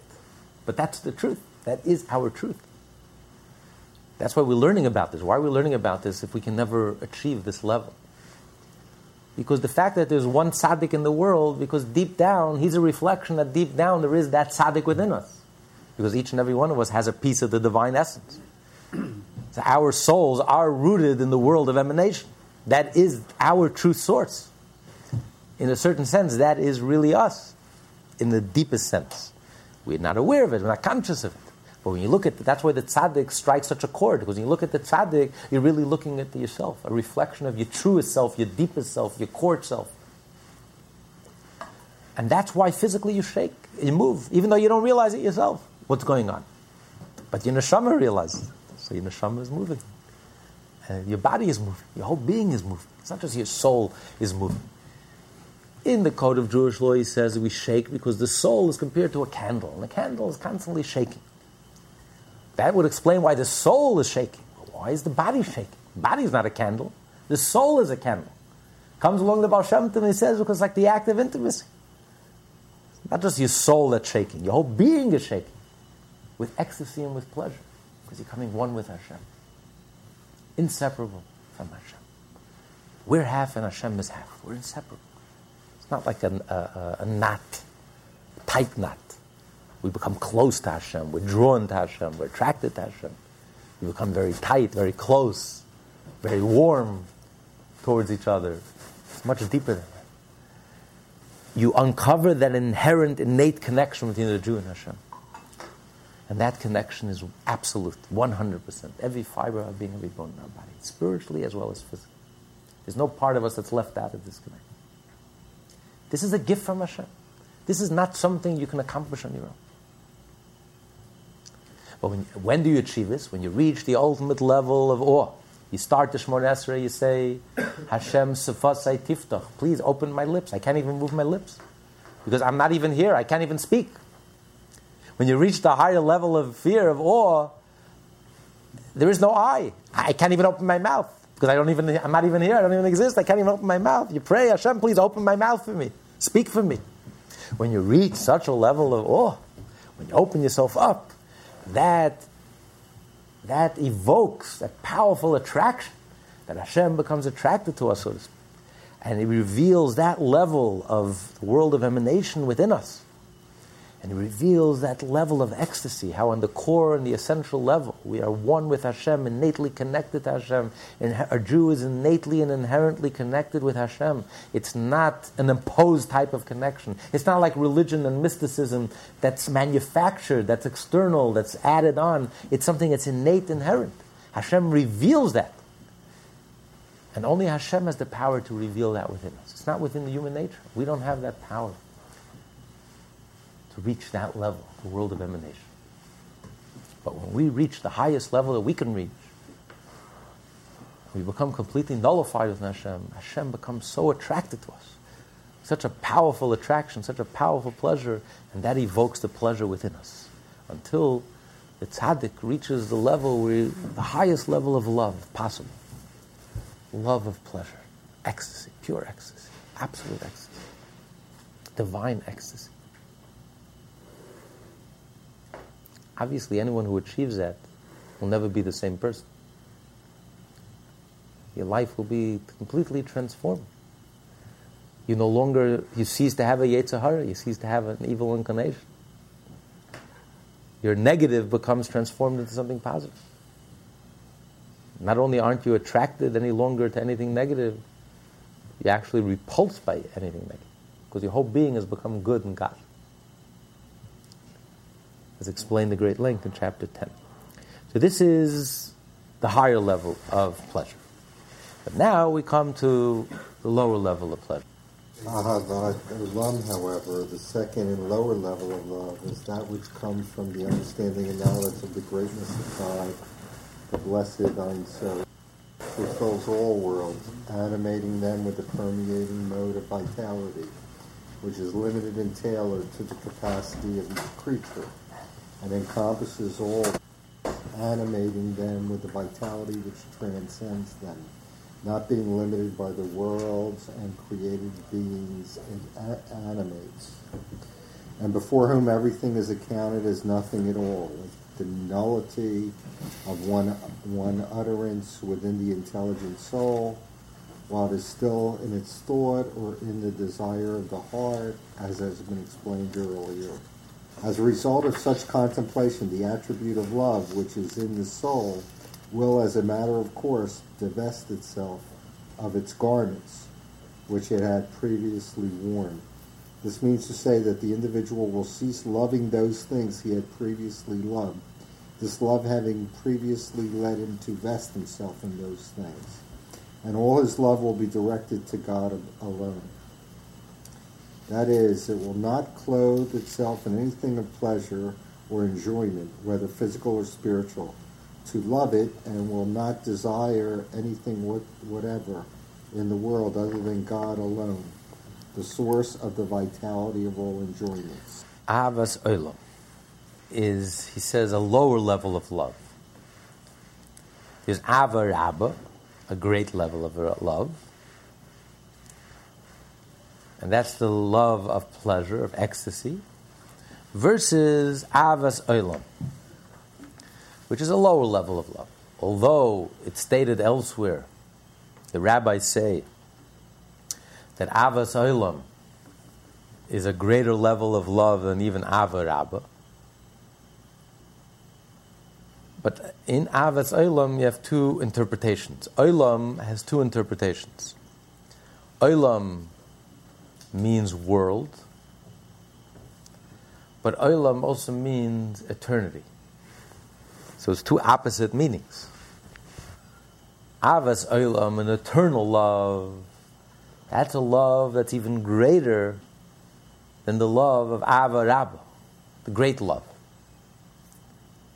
But that's the truth. That is our truth. That's why we're learning about this. Why are we learning about this if we can never achieve this level? Because the fact that there's one tzaddik in the world, because deep down, he's a reflection that deep down there is that tzaddik within us. Because each and every one of us has a piece of the divine essence. So our souls are rooted in the world of emanation. That is our true source. In a certain sense, that is really us, in the deepest sense. We're not aware of it, we're not conscious of it. But when you look at it, that's why the tzaddik strikes such a chord. Because when you look at the tzaddik, you're really looking at yourself, a reflection of your truest self, your deepest self, your core self. And that's why physically you shake, you move, even though you don't realize it yourself, what's going on. But your neshama realizes it. So your neshama is moving. And your body is moving, your whole being is moving. It's not just your soul is moving. In the code of Jewish law, he says that we shake because the soul is compared to a candle, and the candle is constantly shaking. That would explain why the soul is shaking. Why is the body shaking? The body is not a candle. The soul is a candle. Comes along the Baal Shem Tov and he says, because it's like the act of intimacy. It's not just your soul that's shaking. Your whole being is shaking with ecstasy and with pleasure because you're becoming one with Hashem. Inseparable from Hashem. We're half and Hashem is half. We're inseparable. It's not like a knot, a tight knot. We become close to Hashem. We're drawn to Hashem. We're attracted to Hashem. We become very tight, very close, very warm, towards each other. It's much deeper than that. You uncover that inherent, innate connection between the Jew and Hashem. And that connection is absolute, 100%. Every fiber of our being, every bone in our body, spiritually as well as physically. There's no part of us that's left out of this connection. This is a gift from Hashem. This is not something you can accomplish on your own. But when do you achieve this? When you reach the ultimate level of awe. You start the Shemoneh Esrei, you say, Hashem sefasai tiftach, please open my lips. I can't even move my lips because I'm not even here. I can't even speak. When you reach the higher level of fear, of awe, there is no I. I can't even open my mouth because I'm not even here. I don't even exist. I can't even open my mouth. You pray, Hashem, please open my mouth for me. Speak for me. When you reach such a level of awe, when you open yourself up, that evokes a powerful attraction, that Hashem becomes attracted to us, so to speak. And it reveals that level of the world of emanation within us. And it reveals that level of ecstasy, how on the core and the essential level, we are one with Hashem, innately connected to Hashem. And a Jew is innately and inherently connected with Hashem. It's not an imposed type of connection. It's not like religion and mysticism that's manufactured, that's external, that's added on. It's something that's innate, inherent. Hashem reveals that. And only Hashem has the power to reveal that within us. It's not within the human nature. We don't have that power to reach that level, the world of emanation. But when we reach the highest level that we can reach, we become completely nullified with Hashem. Hashem becomes so attracted to us. Such a powerful attraction, such a powerful pleasure, and that evokes the pleasure within us. Until the tzaddik reaches the level where the highest level of love possible. Love of pleasure. Ecstasy, pure ecstasy, absolute ecstasy, divine ecstasy. Obviously, anyone who achieves that will never be the same person. Your life will be completely transformed. You cease to have a yetzer hara, you cease to have an evil inclination. Your negative becomes transformed into something positive. Not only aren't you attracted any longer to anything negative, you're actually repulsed by anything negative, because your whole being has become good and godly. As explained at great length in chapter 10. So this is the higher level of pleasure. But now we come to the lower level of pleasure. Ahavah Olam, however, the second and lower level of love, is that which comes from the understanding and knowledge of the greatness of God, the blessed Ein Sof, who fills all worlds, animating them with the permeating mode of vitality, which is limited and tailored to the capacity of each creature, and encompasses all, animating them with the vitality which transcends them, not being limited by the worlds and created beings it animates, and before whom everything is accounted as nothing at all, with the nullity of one utterance within the intelligent soul, while it is still in its thought or in the desire of the heart, as has been explained earlier. As a result of such contemplation, the attribute of love, which is in the soul, will, as a matter of course, divest itself of its garments, which it had previously worn. This means to say that the individual will cease loving those things he had previously loved, this love having previously led him to vest himself in those things. And all his love will be directed to God alone. That is, it will not clothe itself in anything of pleasure or enjoyment, whether physical or spiritual, to love it, and will not desire anything whatever in the world other than God alone, the source of the vitality of all enjoyments. Ahavas Olam is, he says, a lower level of love. There's Ahavah Rabbah, a great level of love. And that's the love of pleasure, of ecstasy, versus Ahavas Olam, which is a lower level of love. Although it's stated elsewhere, the rabbis say that Ahavas Olam is a greater level of love than even Ahavah Rabbah. But in Avat Olam, you have two interpretations. Olam has two interpretations. Olam means world, but Olam also means eternity. So it's two opposite meanings. Avat Olam, an eternal love, that's a love that's even greater than the love of Ahavah Rabbah, the great love,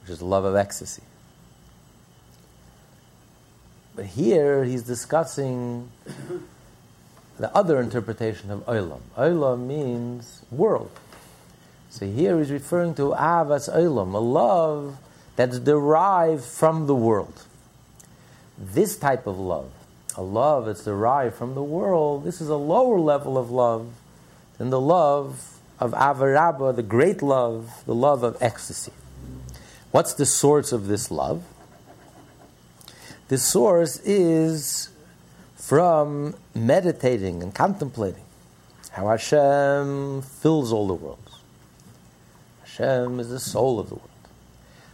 which is the love of ecstasy. But here he's discussing the other interpretation of Olam. Olam means world. So here he's referring to Ahavas Olam, a love that's derived from the world. This type of love, a love that's derived from the world, this is a lower level of love than the love of Ahavah Rabbah, the great love, the love of ecstasy. What's the source of this love? The source is from meditating and contemplating how Hashem fills all the worlds. Hashem is the soul of the world.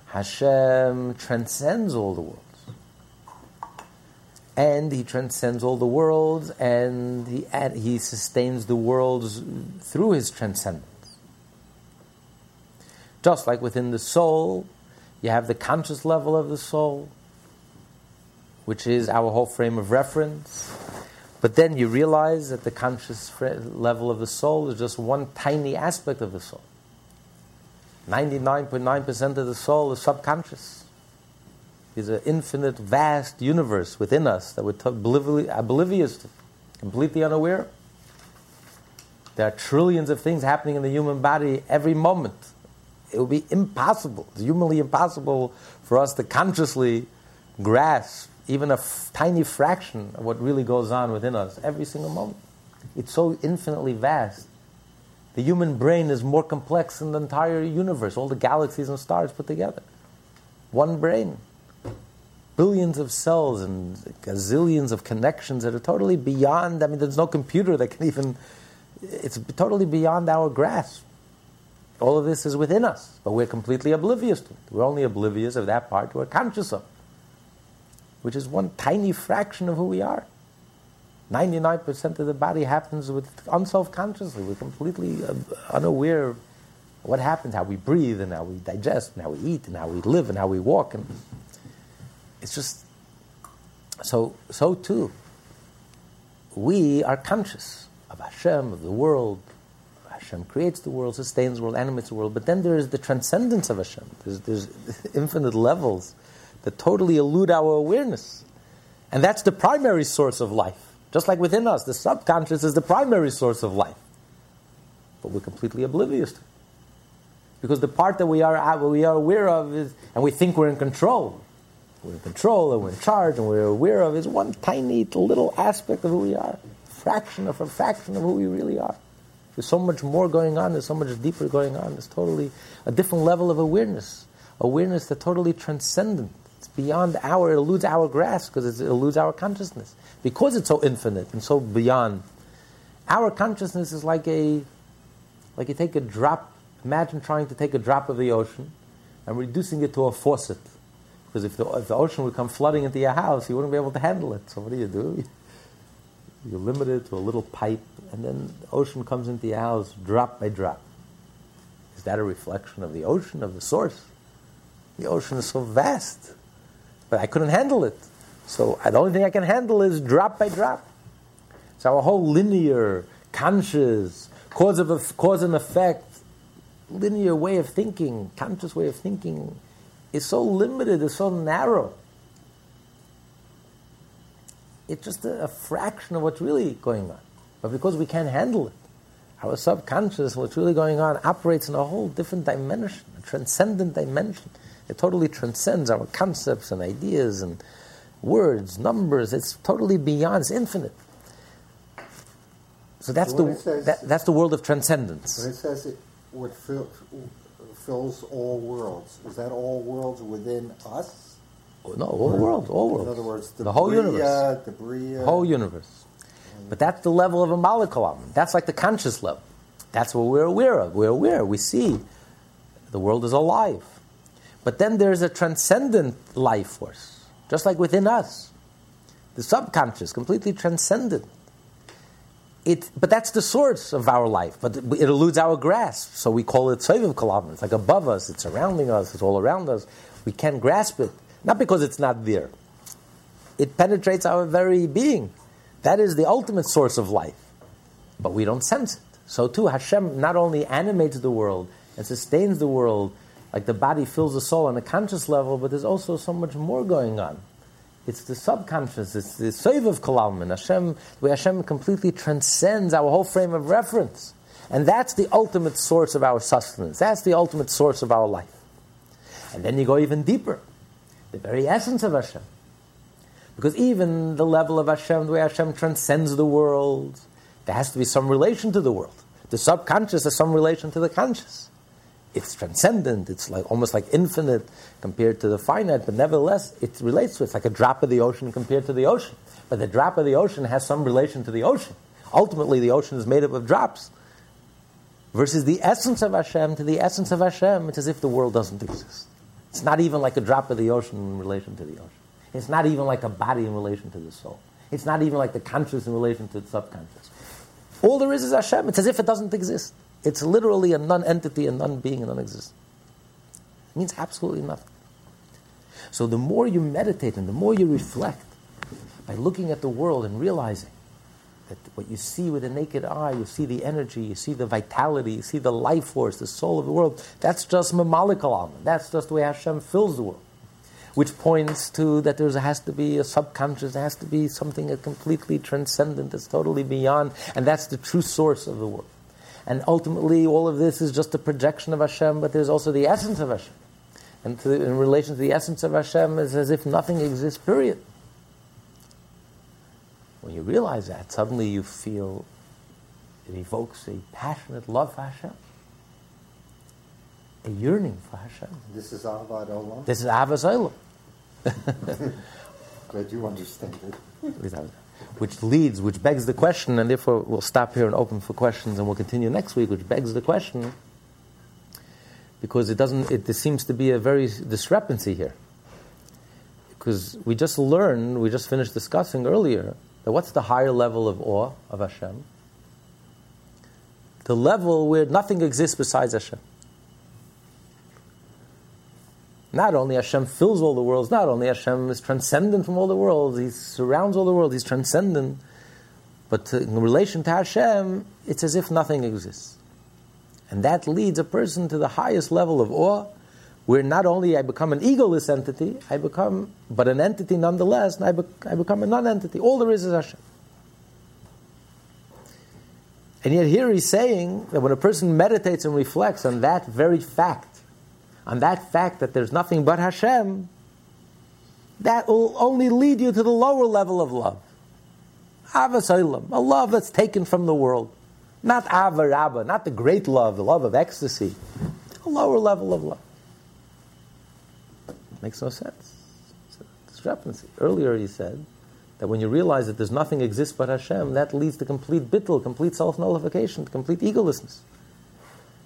Hashem transcends all the worlds. And He transcends all the worlds, and He sustains the worlds through His transcendence. Just like within the soul, you have the conscious level of the soul, which is our whole frame of reference. But then you realize that the conscious level of the soul is just one tiny aspect of the soul. 99.9% of the soul is subconscious. There's an infinite, vast universe within us that we're oblivious to, completely unaware. There are trillions of things happening in the human body every moment. It would be impossible, humanly impossible, for us to consciously grasp even a tiny fraction of what really goes on within us every single moment. It's so infinitely vast. The human brain is more complex than the entire universe, all the galaxies and stars put together. One brain. Billions of cells and gazillions of connections that are totally beyond, there's no computer that can even, it's totally beyond our grasp. All of this is within us, but we're completely oblivious to it. We're only oblivious of that part we're conscious of, which is one tiny fraction of who we are. 99% of the body happens unself-consciously. We're completely unaware of what happens, how we breathe, and how we digest, and how we eat, and how we live, and how we walk. And it's just, so too, we are conscious of Hashem, of the world. Hashem creates the world, sustains the world, animates the world. But then there is the transcendence of Hashem. There's infinite levels that totally elude our awareness. And that's the primary source of life. Just like within us, the subconscious is the primary source of life. But we're completely oblivious to it. Because the part that we are aware of is, and we think we're in control. We're in control and we're in charge and we're aware of is one tiny little aspect of who we are. Fraction of a fraction of who we really are. There's so much more going on. There's so much deeper going on. There's totally a different level of awareness. Awareness that's totally transcendent. It's beyond it eludes our grasp because it eludes our consciousness. Because it's so infinite and so beyond. Our consciousness is like you take a drop, imagine trying to take a drop of the ocean and reducing it to a faucet. Because if the ocean would come flooding into your house, you wouldn't be able to handle it. So what do? You limit it to a little pipe, and then the ocean comes into your house drop by drop. Is that a reflection of the ocean, of the source? The ocean is so vast, but I couldn't handle it. So the only thing I can handle is drop by drop. So our whole linear, conscious, cause and effect, linear way of thinking, conscious way of thinking, is so limited, is so narrow. It's just a fraction of what's really going on. But because we can't handle it, our subconscious, what's really going on, operates in a whole different dimension, a transcendent dimension. It totally transcends our concepts and ideas and words, numbers. It's totally beyond, it's infinite. So that's the world of transcendence. When it says what fills all worlds, is that all worlds within us? No, all worlds. In other words, the whole universe. The whole universe. But that's the level of a molecule. That's like the conscious level. That's what we're aware of. We see the world is alive. But then there is a transcendent life force, just like within us. The subconscious, completely transcendent. But that's the source of our life. But it eludes our grasp, so we call it Sovev kol almin. It's like above us, it's surrounding us, it's all around us. We can't grasp it, not because it's not there. It penetrates our very being. That is the ultimate source of life. But we don't sense it. So too, Hashem not only animates the world and sustains the world, like the body fills the soul on a conscious level, but there's also so much more going on. It's the subconscious, it's the Sovev kol almin, Hashem, where Hashem completely transcends our whole frame of reference. And that's the ultimate source of our sustenance. That's the ultimate source of our life. And then you go even deeper, the very essence of Hashem. Because even the level of Hashem, the way Hashem transcends the world, there has to be some relation to the world. The subconscious has some relation to the conscious. It's transcendent, it's like almost like infinite compared to the finite, but nevertheless it relates to it. It's like a drop of the ocean compared to the ocean. But the drop of the ocean has some relation to the ocean. Ultimately the ocean is made up of drops. Versus the essence of Hashem, to the essence of Hashem, it's as if the world doesn't exist. It's not even like a drop of the ocean in relation to the ocean. It's not even like a body in relation to the soul. It's not even like the conscious in relation to the subconscious. All there is Hashem. It's as if it doesn't exist. It's literally a non-entity, a non-being, a non-existent. It means absolutely nothing. So the more you meditate and the more you reflect by looking at the world and realizing that what you see with the naked eye, you see the energy, you see the vitality, you see the life force, the soul of the world, that's just Mamalik Alaman. That's just the way Hashem fills the world. Which points to that there has to be a subconscious, there has to be something that's completely transcendent, that's totally beyond, and that's the true source of the world. And ultimately, all of this is just a projection of Hashem, but there's also the essence of Hashem. And in relation to the essence of Hashem, it's as if nothing exists, period. When you realize that, suddenly you feel it evokes a passionate love for Hashem. A yearning for Hashem. This is Avat Olam? This is Avat Olam. Glad you understand it. Which begs the question, and therefore we'll stop here and open for questions, and we'll continue next week, which begs the question, because there seems to be a very discrepancy here. Because we just finished discussing earlier, that what's the higher level of awe of Hashem? The level where nothing exists besides Hashem. Not only Hashem fills all the worlds, not only Hashem is transcendent from all the worlds, He surrounds all the worlds, He's transcendent, but in relation to Hashem, it's as if nothing exists. And that leads a person to the highest level of awe, where not only I become an egoless entity, but an entity nonetheless, and I become a non-entity. All there is Hashem. And yet here he's saying that when a person meditates and reflects on that very fact, on that fact that there's nothing but Hashem, that will only lead you to the lower level of love. Ahavah Rabbah, a love that's taken from the world. Not Ahavah Rabbah, not the great love, the love of ecstasy. A lower level of love. Makes no sense. It's a discrepancy. Earlier he said that when you realize that there's nothing exists but Hashem, that leads to complete Bittul, complete self-nullification, complete egolessness.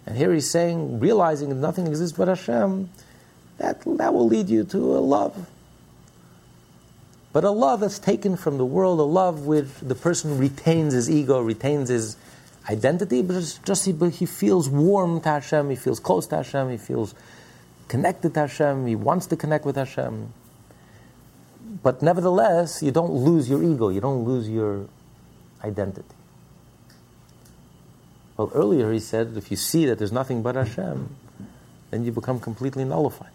And here he's saying, realizing that nothing exists but Hashem, that will lead you to a love. But a love that's taken from the world, a love which the person retains his ego, retains his identity, but it's just he feels warm to Hashem, he feels close to Hashem, he feels connected to Hashem, he wants to connect with Hashem. But nevertheless, you don't lose your ego, you don't lose your identity. Well, earlier he said, if you see that there's nothing but Hashem, then you become completely nullified.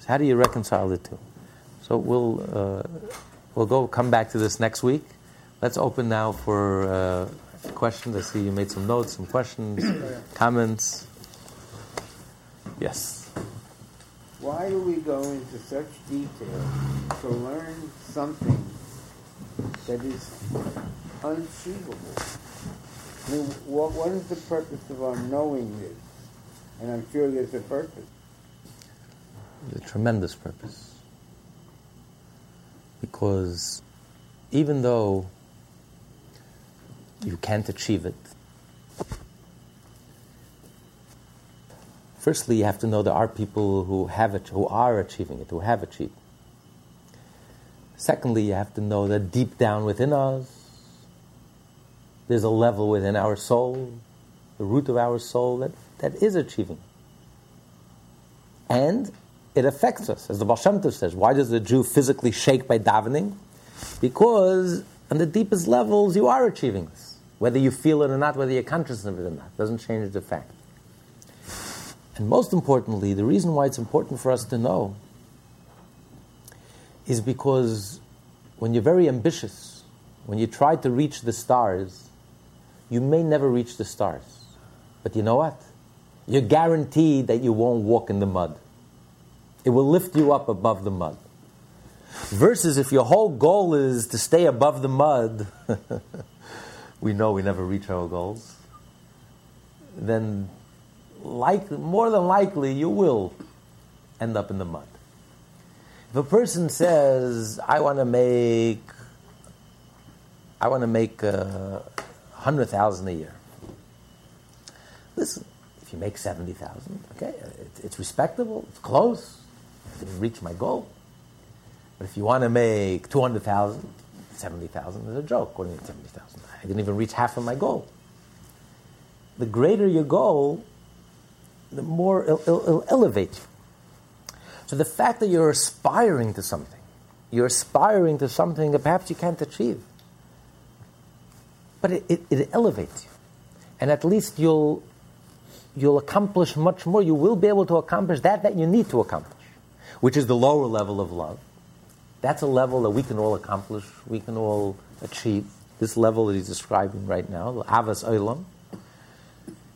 So how do you reconcile the two? So we'll come back to this next week. Let's open now for questions. I see you made some notes, some questions, comments. Yes. Why do we go into such detail to learn something that is unachievable? I mean, what is the purpose of our knowing this? And I'm sure there's a purpose. There's a tremendous purpose. Because even though you can't achieve it, Firstly, you have to know there are people who have it, who are achieving it, who have achieved it. Secondly, you have to know that deep down within us, there's a level within our soul, the root of our soul, that is achieving. And it affects us. As the Baal Shem Tov says, why does the Jew physically shake by davening? Because on the deepest levels, you are achieving this. Whether you feel it or not, whether you're conscious of it or not, it doesn't change the fact. And most importantly, the reason why it's important for us to know is because when you're very ambitious, when you try to reach the stars, you may never reach the stars. But you know what? You're guaranteed that you won't walk in the mud. It will lift you up above the mud. Versus if your whole goal is to stay above the mud, we know we never reach our goals, then more than likely you will end up in the mud. If a person says, I want to make $100,000 a year. Listen, if you make $70,000, okay, it's respectable, it's close, I didn't reach my goal. But if you want to make $200,000, $70,000 is a joke. What do you mean $70,000? I didn't even reach half of my goal. The greater your goal, the more it'll elevate you. So the fact that you're aspiring to something that perhaps you can't achieve, but it elevates you. And at least you'll accomplish much more. You will be able to accomplish that you need to accomplish, which is the lower level of love. That's a level that we can all accomplish, we can all achieve. This level that he's describing right now, the Avat Olam.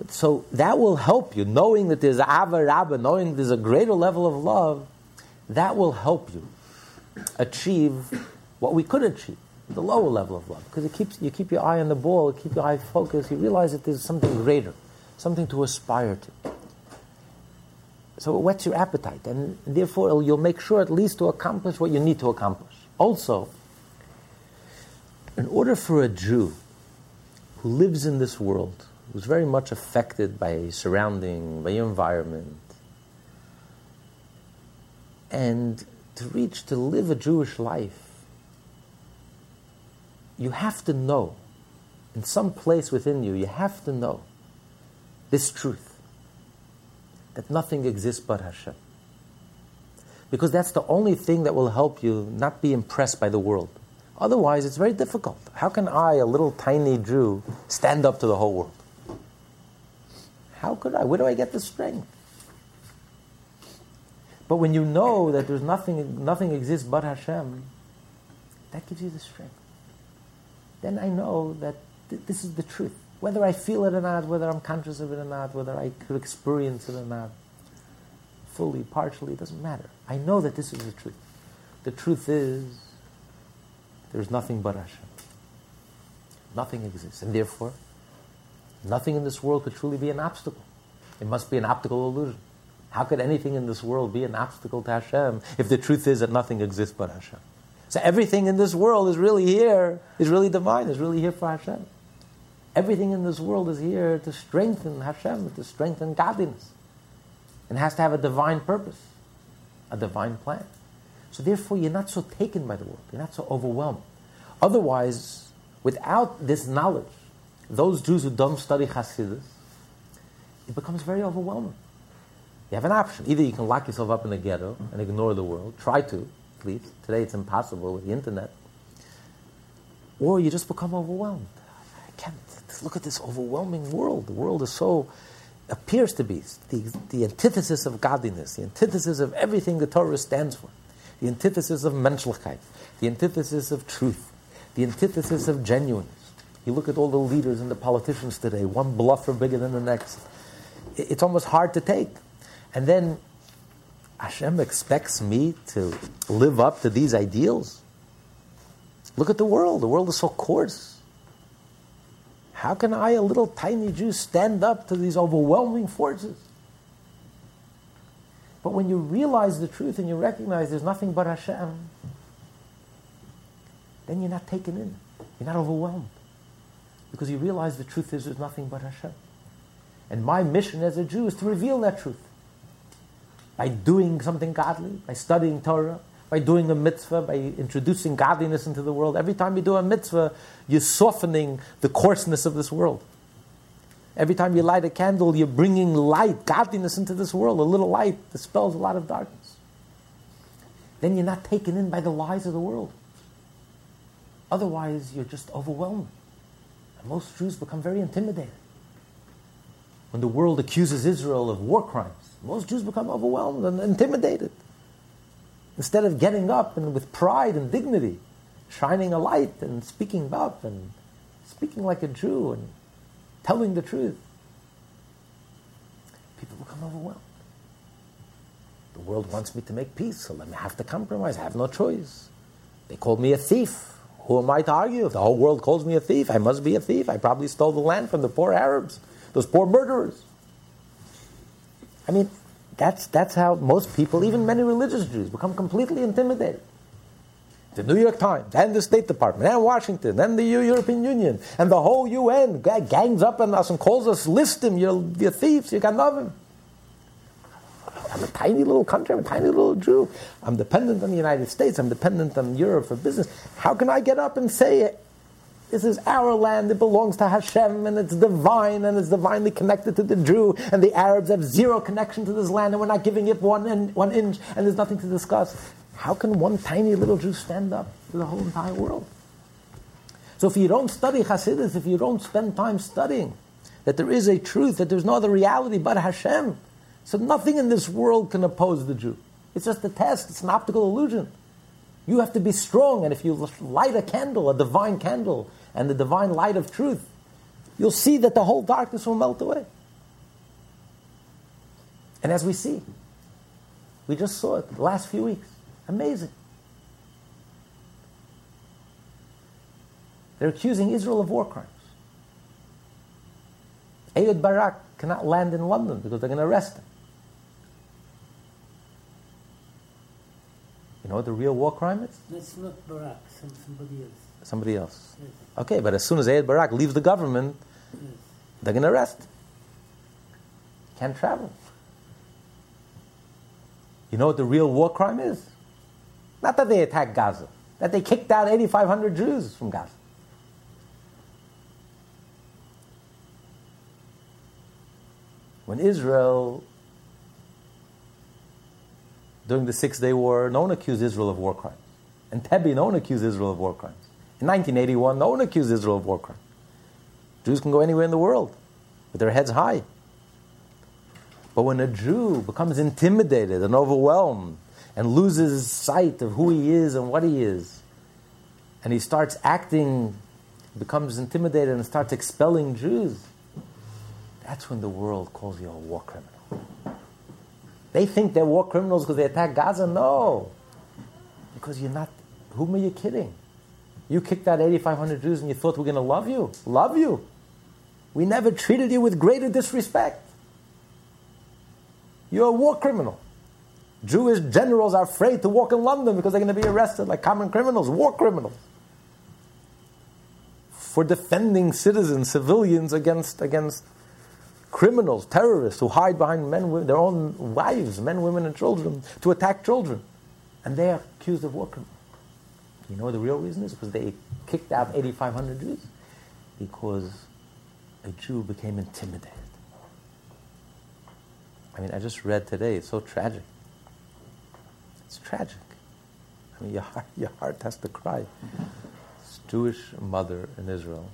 So that will help you, knowing that there's Ahavah Rabbah, knowing that there's a greater level of love, that will help you achieve what we could achieve, the lower level of love. Because you keep your eye on the ball, keep your eye focused, you realize that there's something greater, something to aspire to. So it whets your appetite, and therefore you'll make sure at least to accomplish what you need to accomplish. Also, in order for a Jew who lives in this world, who's very much affected by his surrounding, by your environment, and to live a Jewish life, you have to know, in some place within you have to know this truth, that nothing exists but Hashem. Because that's the only thing that will help you not be impressed by the world. Otherwise, it's very difficult. How can I, a little tiny Jew, stand up to the whole world? How could I? Where do I get the strength? But when you know that there's nothing exists but Hashem, that gives you the strength. Then I know that this is the truth. Whether I feel it or not, whether I'm conscious of it or not, whether I could experience it or not, fully, partially, it doesn't matter. I know that this is the truth. The truth is, there's nothing but Hashem. Nothing exists. And therefore, nothing in this world could truly be an obstacle. It must be an optical illusion. How could anything in this world be an obstacle to Hashem if the truth is that nothing exists but Hashem? So everything in this world is really here, is really divine, is really here for Hashem. Everything in this world is here to strengthen Hashem, to strengthen godliness. And has to have a divine purpose, a divine plan. So therefore, you're not so taken by the world. You're not so overwhelmed. Otherwise, without this knowledge, those Jews who don't study Hasidus, it becomes very overwhelming. You have an option. Either you can lock yourself up in the ghetto and ignore the world. Try to, at least. Today it's impossible with the internet. Or you just become overwhelmed. Look at this overwhelming world. The world is appears to be the antithesis of godliness, the antithesis of everything the Torah stands for, the antithesis of menschlichkeit, the antithesis of truth, the antithesis of genuineness. You look at all the leaders and the politicians today, one bluffer bigger than the next. It's almost hard to take. And then Hashem expects me to live up to these ideals. Look at the world. The world is so coarse. How can I, a little tiny Jew, stand up to these overwhelming forces? But when you realize the truth and you recognize there's nothing but Hashem, then you're not taken in. You're not overwhelmed. Because you realize the truth is there's nothing but Hashem. And my mission as a Jew is to reveal that truth. by doing something godly, by studying Torah, by doing a mitzvah, by introducing godliness into the world. Every time you do a mitzvah, you're softening the coarseness of this world. Every time you light a candle, you're bringing light, godliness into this world. A little light dispels a lot of darkness. Then you're not taken in by the lies of the world. Otherwise, you're just overwhelmed. And most Jews become very intimidated. When the world accuses Israel of war crimes, most Jews become overwhelmed and intimidated. Instead of getting up and with pride and dignity, shining a light and speaking up and speaking like a Jew and telling the truth, people become overwhelmed. The world wants me to make peace, so let me have to compromise. I have no choice. They called me a thief. Who am I to argue? If the whole world calls me a thief, I must be a thief. I probably stole the land from the poor Arabs, those poor murderers. I mean, that's how most people, even many religious Jews, become completely intimidated. The New York Times, and the State Department, and Washington, and the European Union, and the whole UN gangs up on us and calls us, list him, you're thieves, you can love him. I'm a tiny little country, I'm a tiny little Jew. I'm dependent on the United States, I'm dependent on Europe for business. How can I get up and say it? This is our land, it belongs to Hashem, and it's divine, and it's divinely connected to the Jew, and the Arabs have zero connection to this land, and we're not giving it one inch, and there's nothing to discuss. How can one tiny little Jew stand up to the whole entire world? So if you don't study Hasidus, if you don't spend time studying, that there is a truth, that there's no other reality but Hashem, so nothing in this world can oppose the Jew. It's just a test, it's an optical illusion. You have to be strong, and if you light a candle, a divine candle, and the divine light of truth, you'll see that the whole darkness will melt away. And as we see, we just saw it the last few weeks. Amazing. They're accusing Israel of war crimes. Ehud Barak cannot land in London because they're going to arrest him. You know what the real war crime is? It's not Barak, somebody else. Somebody else. Yes. Okay, but as soon as Ehud Barak leaves the government, yes, they're going to arrest him. Can't travel. You know what the real war crime is? Not that they attacked Gaza, that they kicked out 8,500 Jews from Gaza. When Israel, during the 6 Day War, no one accused Israel of war crimes. In Tebi, no one accused Israel of war crimes. In 1981, no one accused Israel of war crimes. Jews can go anywhere in the world with their heads high. But when a Jew becomes intimidated and overwhelmed, and loses sight of who he is and what he is, and he starts acting, becomes intimidated and starts expelling Jews, that's when the world calls you a war criminal. They think they're war criminals because they attack Gaza? No. Because you're not, whom are you kidding? You kicked out 8,500 Jews and you thought we're going to love you? Love you. We never treated you with greater disrespect. You're a war criminal. Jewish generals are afraid to walk in London because they're going to be arrested like common criminals, war criminals, for defending citizens, civilians against criminals, terrorists who hide behind men, their own wives, men, women, and children to attack children, and they are accused of war crimes. You know what the real reason is? Because they kicked out 8,500 Jews because a Jew became intimidated. I mean, I just read today; it's so tragic. It's tragic. I mean, your heart has to cry. This Jewish mother in Israel,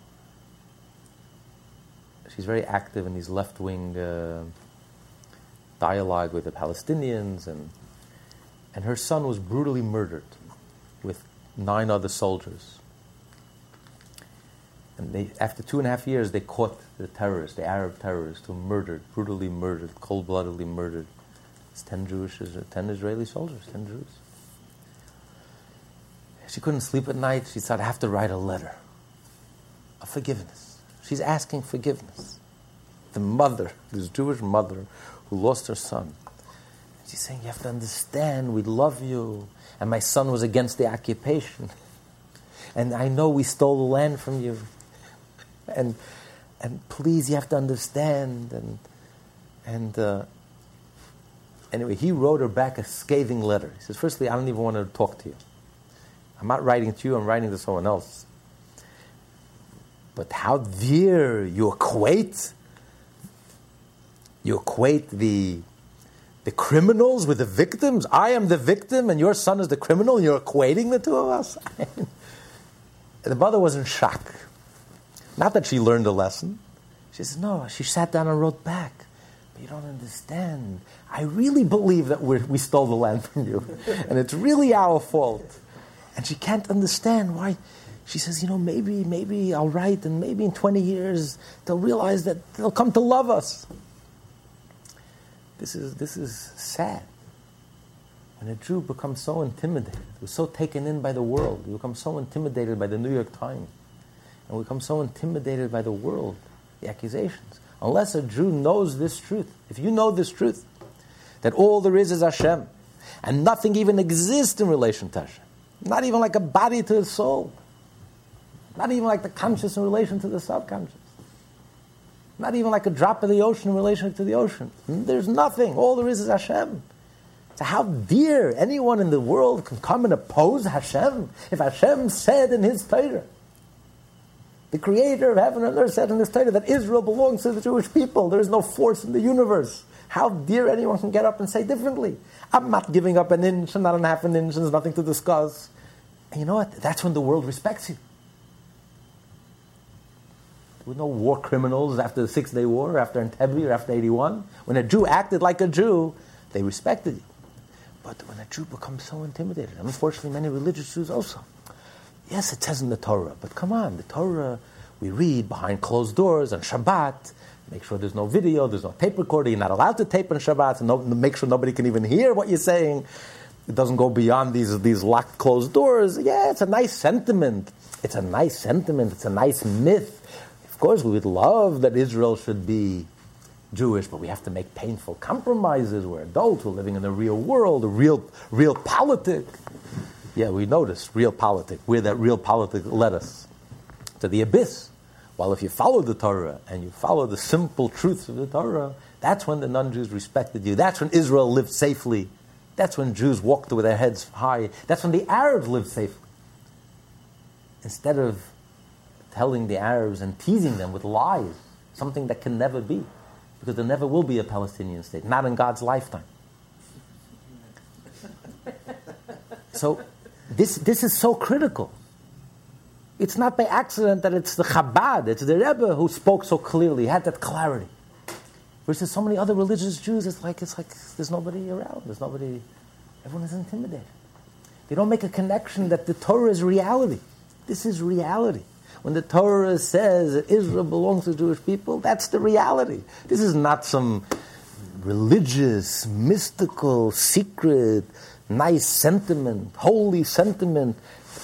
she's very active in these left-wing dialogue with the Palestinians, and her son was brutally murdered with 9 other soldiers. And they, after 2.5 years, they caught the terrorist, the Arab terrorist, who murdered, brutally murdered, cold-bloodedly murdered 10 Israeli soldiers, 10 Jews. She couldn't sleep at night. She thought, I have to write a letter of forgiveness. She's asking forgiveness. The mother, this Jewish mother who lost her son, she's saying, you have to understand, we love you. And my son was against the occupation. And I know we stole the land from you. And please, you have to understand. And Anyway, he wrote her back a scathing letter. He says, firstly, I don't even want to talk to you. I'm not writing to you, I'm writing to someone else. But how dare you equate the criminals with the victims? I am the victim and your son is the criminal and you're equating the two of us? The mother was in shock. Not that she learned a lesson. She says, no, she sat down and wrote back. You don't understand. I really believe that we stole the land from you. And it's really our fault. And she can't understand why. She says, maybe I'll write and maybe in 20 years they'll realize that they'll come to love us. This is sad. When a Jew becomes so intimidated, we're so taken in by the world, we become so intimidated by the New York Times, and we become so intimidated by the world, the accusations. Unless a Jew knows this truth, if you know this truth, that all there is Hashem, and nothing even exists in relation to Hashem, not even like a body to the soul, not even like the conscious in relation to the subconscious, not even like a drop of the ocean in relation to the ocean. There's nothing. All there is Hashem. So how dare anyone in the world can come and oppose Hashem if Hashem said in His Torah? The creator of heaven and earth said in this Torah that Israel belongs to the Jewish people. There is no force in the universe. How dare anyone can get up and say differently? I'm not giving up an inch and not a half an inch. There's nothing to discuss. And you know what? That's when the world respects you. There were no war criminals after the 6 Day War, after Entebbe, or after 81. When a Jew acted like a Jew, they respected you. But when a Jew becomes so intimidated, and unfortunately many religious Jews also, yes, it says in the Torah, but come on, the Torah we read behind closed doors on Shabbat. Make sure there's no video, there's no tape recorder. You're not allowed to tape on Shabbat, and make sure nobody can even hear what you're saying. It doesn't go beyond these locked closed doors. Yeah, it's a nice sentiment. It's a nice sentiment. It's a nice myth. Of course, we would love that Israel should be Jewish, but we have to make painful compromises. We're adults. We're living in the real world, the real politics. Yeah, we notice real politics, where that real politics led us, to the abyss. While if you follow the Torah and you follow the simple truths of the Torah, that's when the non-Jews respected you. That's when Israel lived safely. That's when Jews walked with their heads high. That's when the Arabs lived safely. Instead of telling the Arabs and teasing them with lies, something that can never be, because there never will be a Palestinian state, not in God's lifetime. So This is so critical. It's not by accident that it's the Chabad, it's the Rebbe who spoke so clearly, had that clarity. Versus so many other religious Jews, it's like there's nobody around, everyone is intimidated. They don't make a connection that the Torah is reality. This is reality. When the Torah says that Israel belongs to the Jewish people, that's the reality. This is not some religious, mystical, secret, nice sentiment, holy sentiment,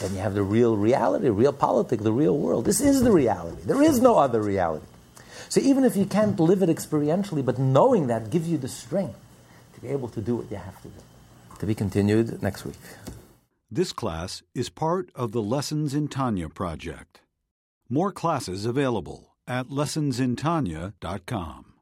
and you have the real reality, real politics, the real world. This is the reality. There is no other reality. So even if you can't live it experientially, but knowing that gives you the strength to be able to do what you have to do. To be continued next week. This class is part of the Lessons in Tanya project. More classes available at LessonsInTanya.com.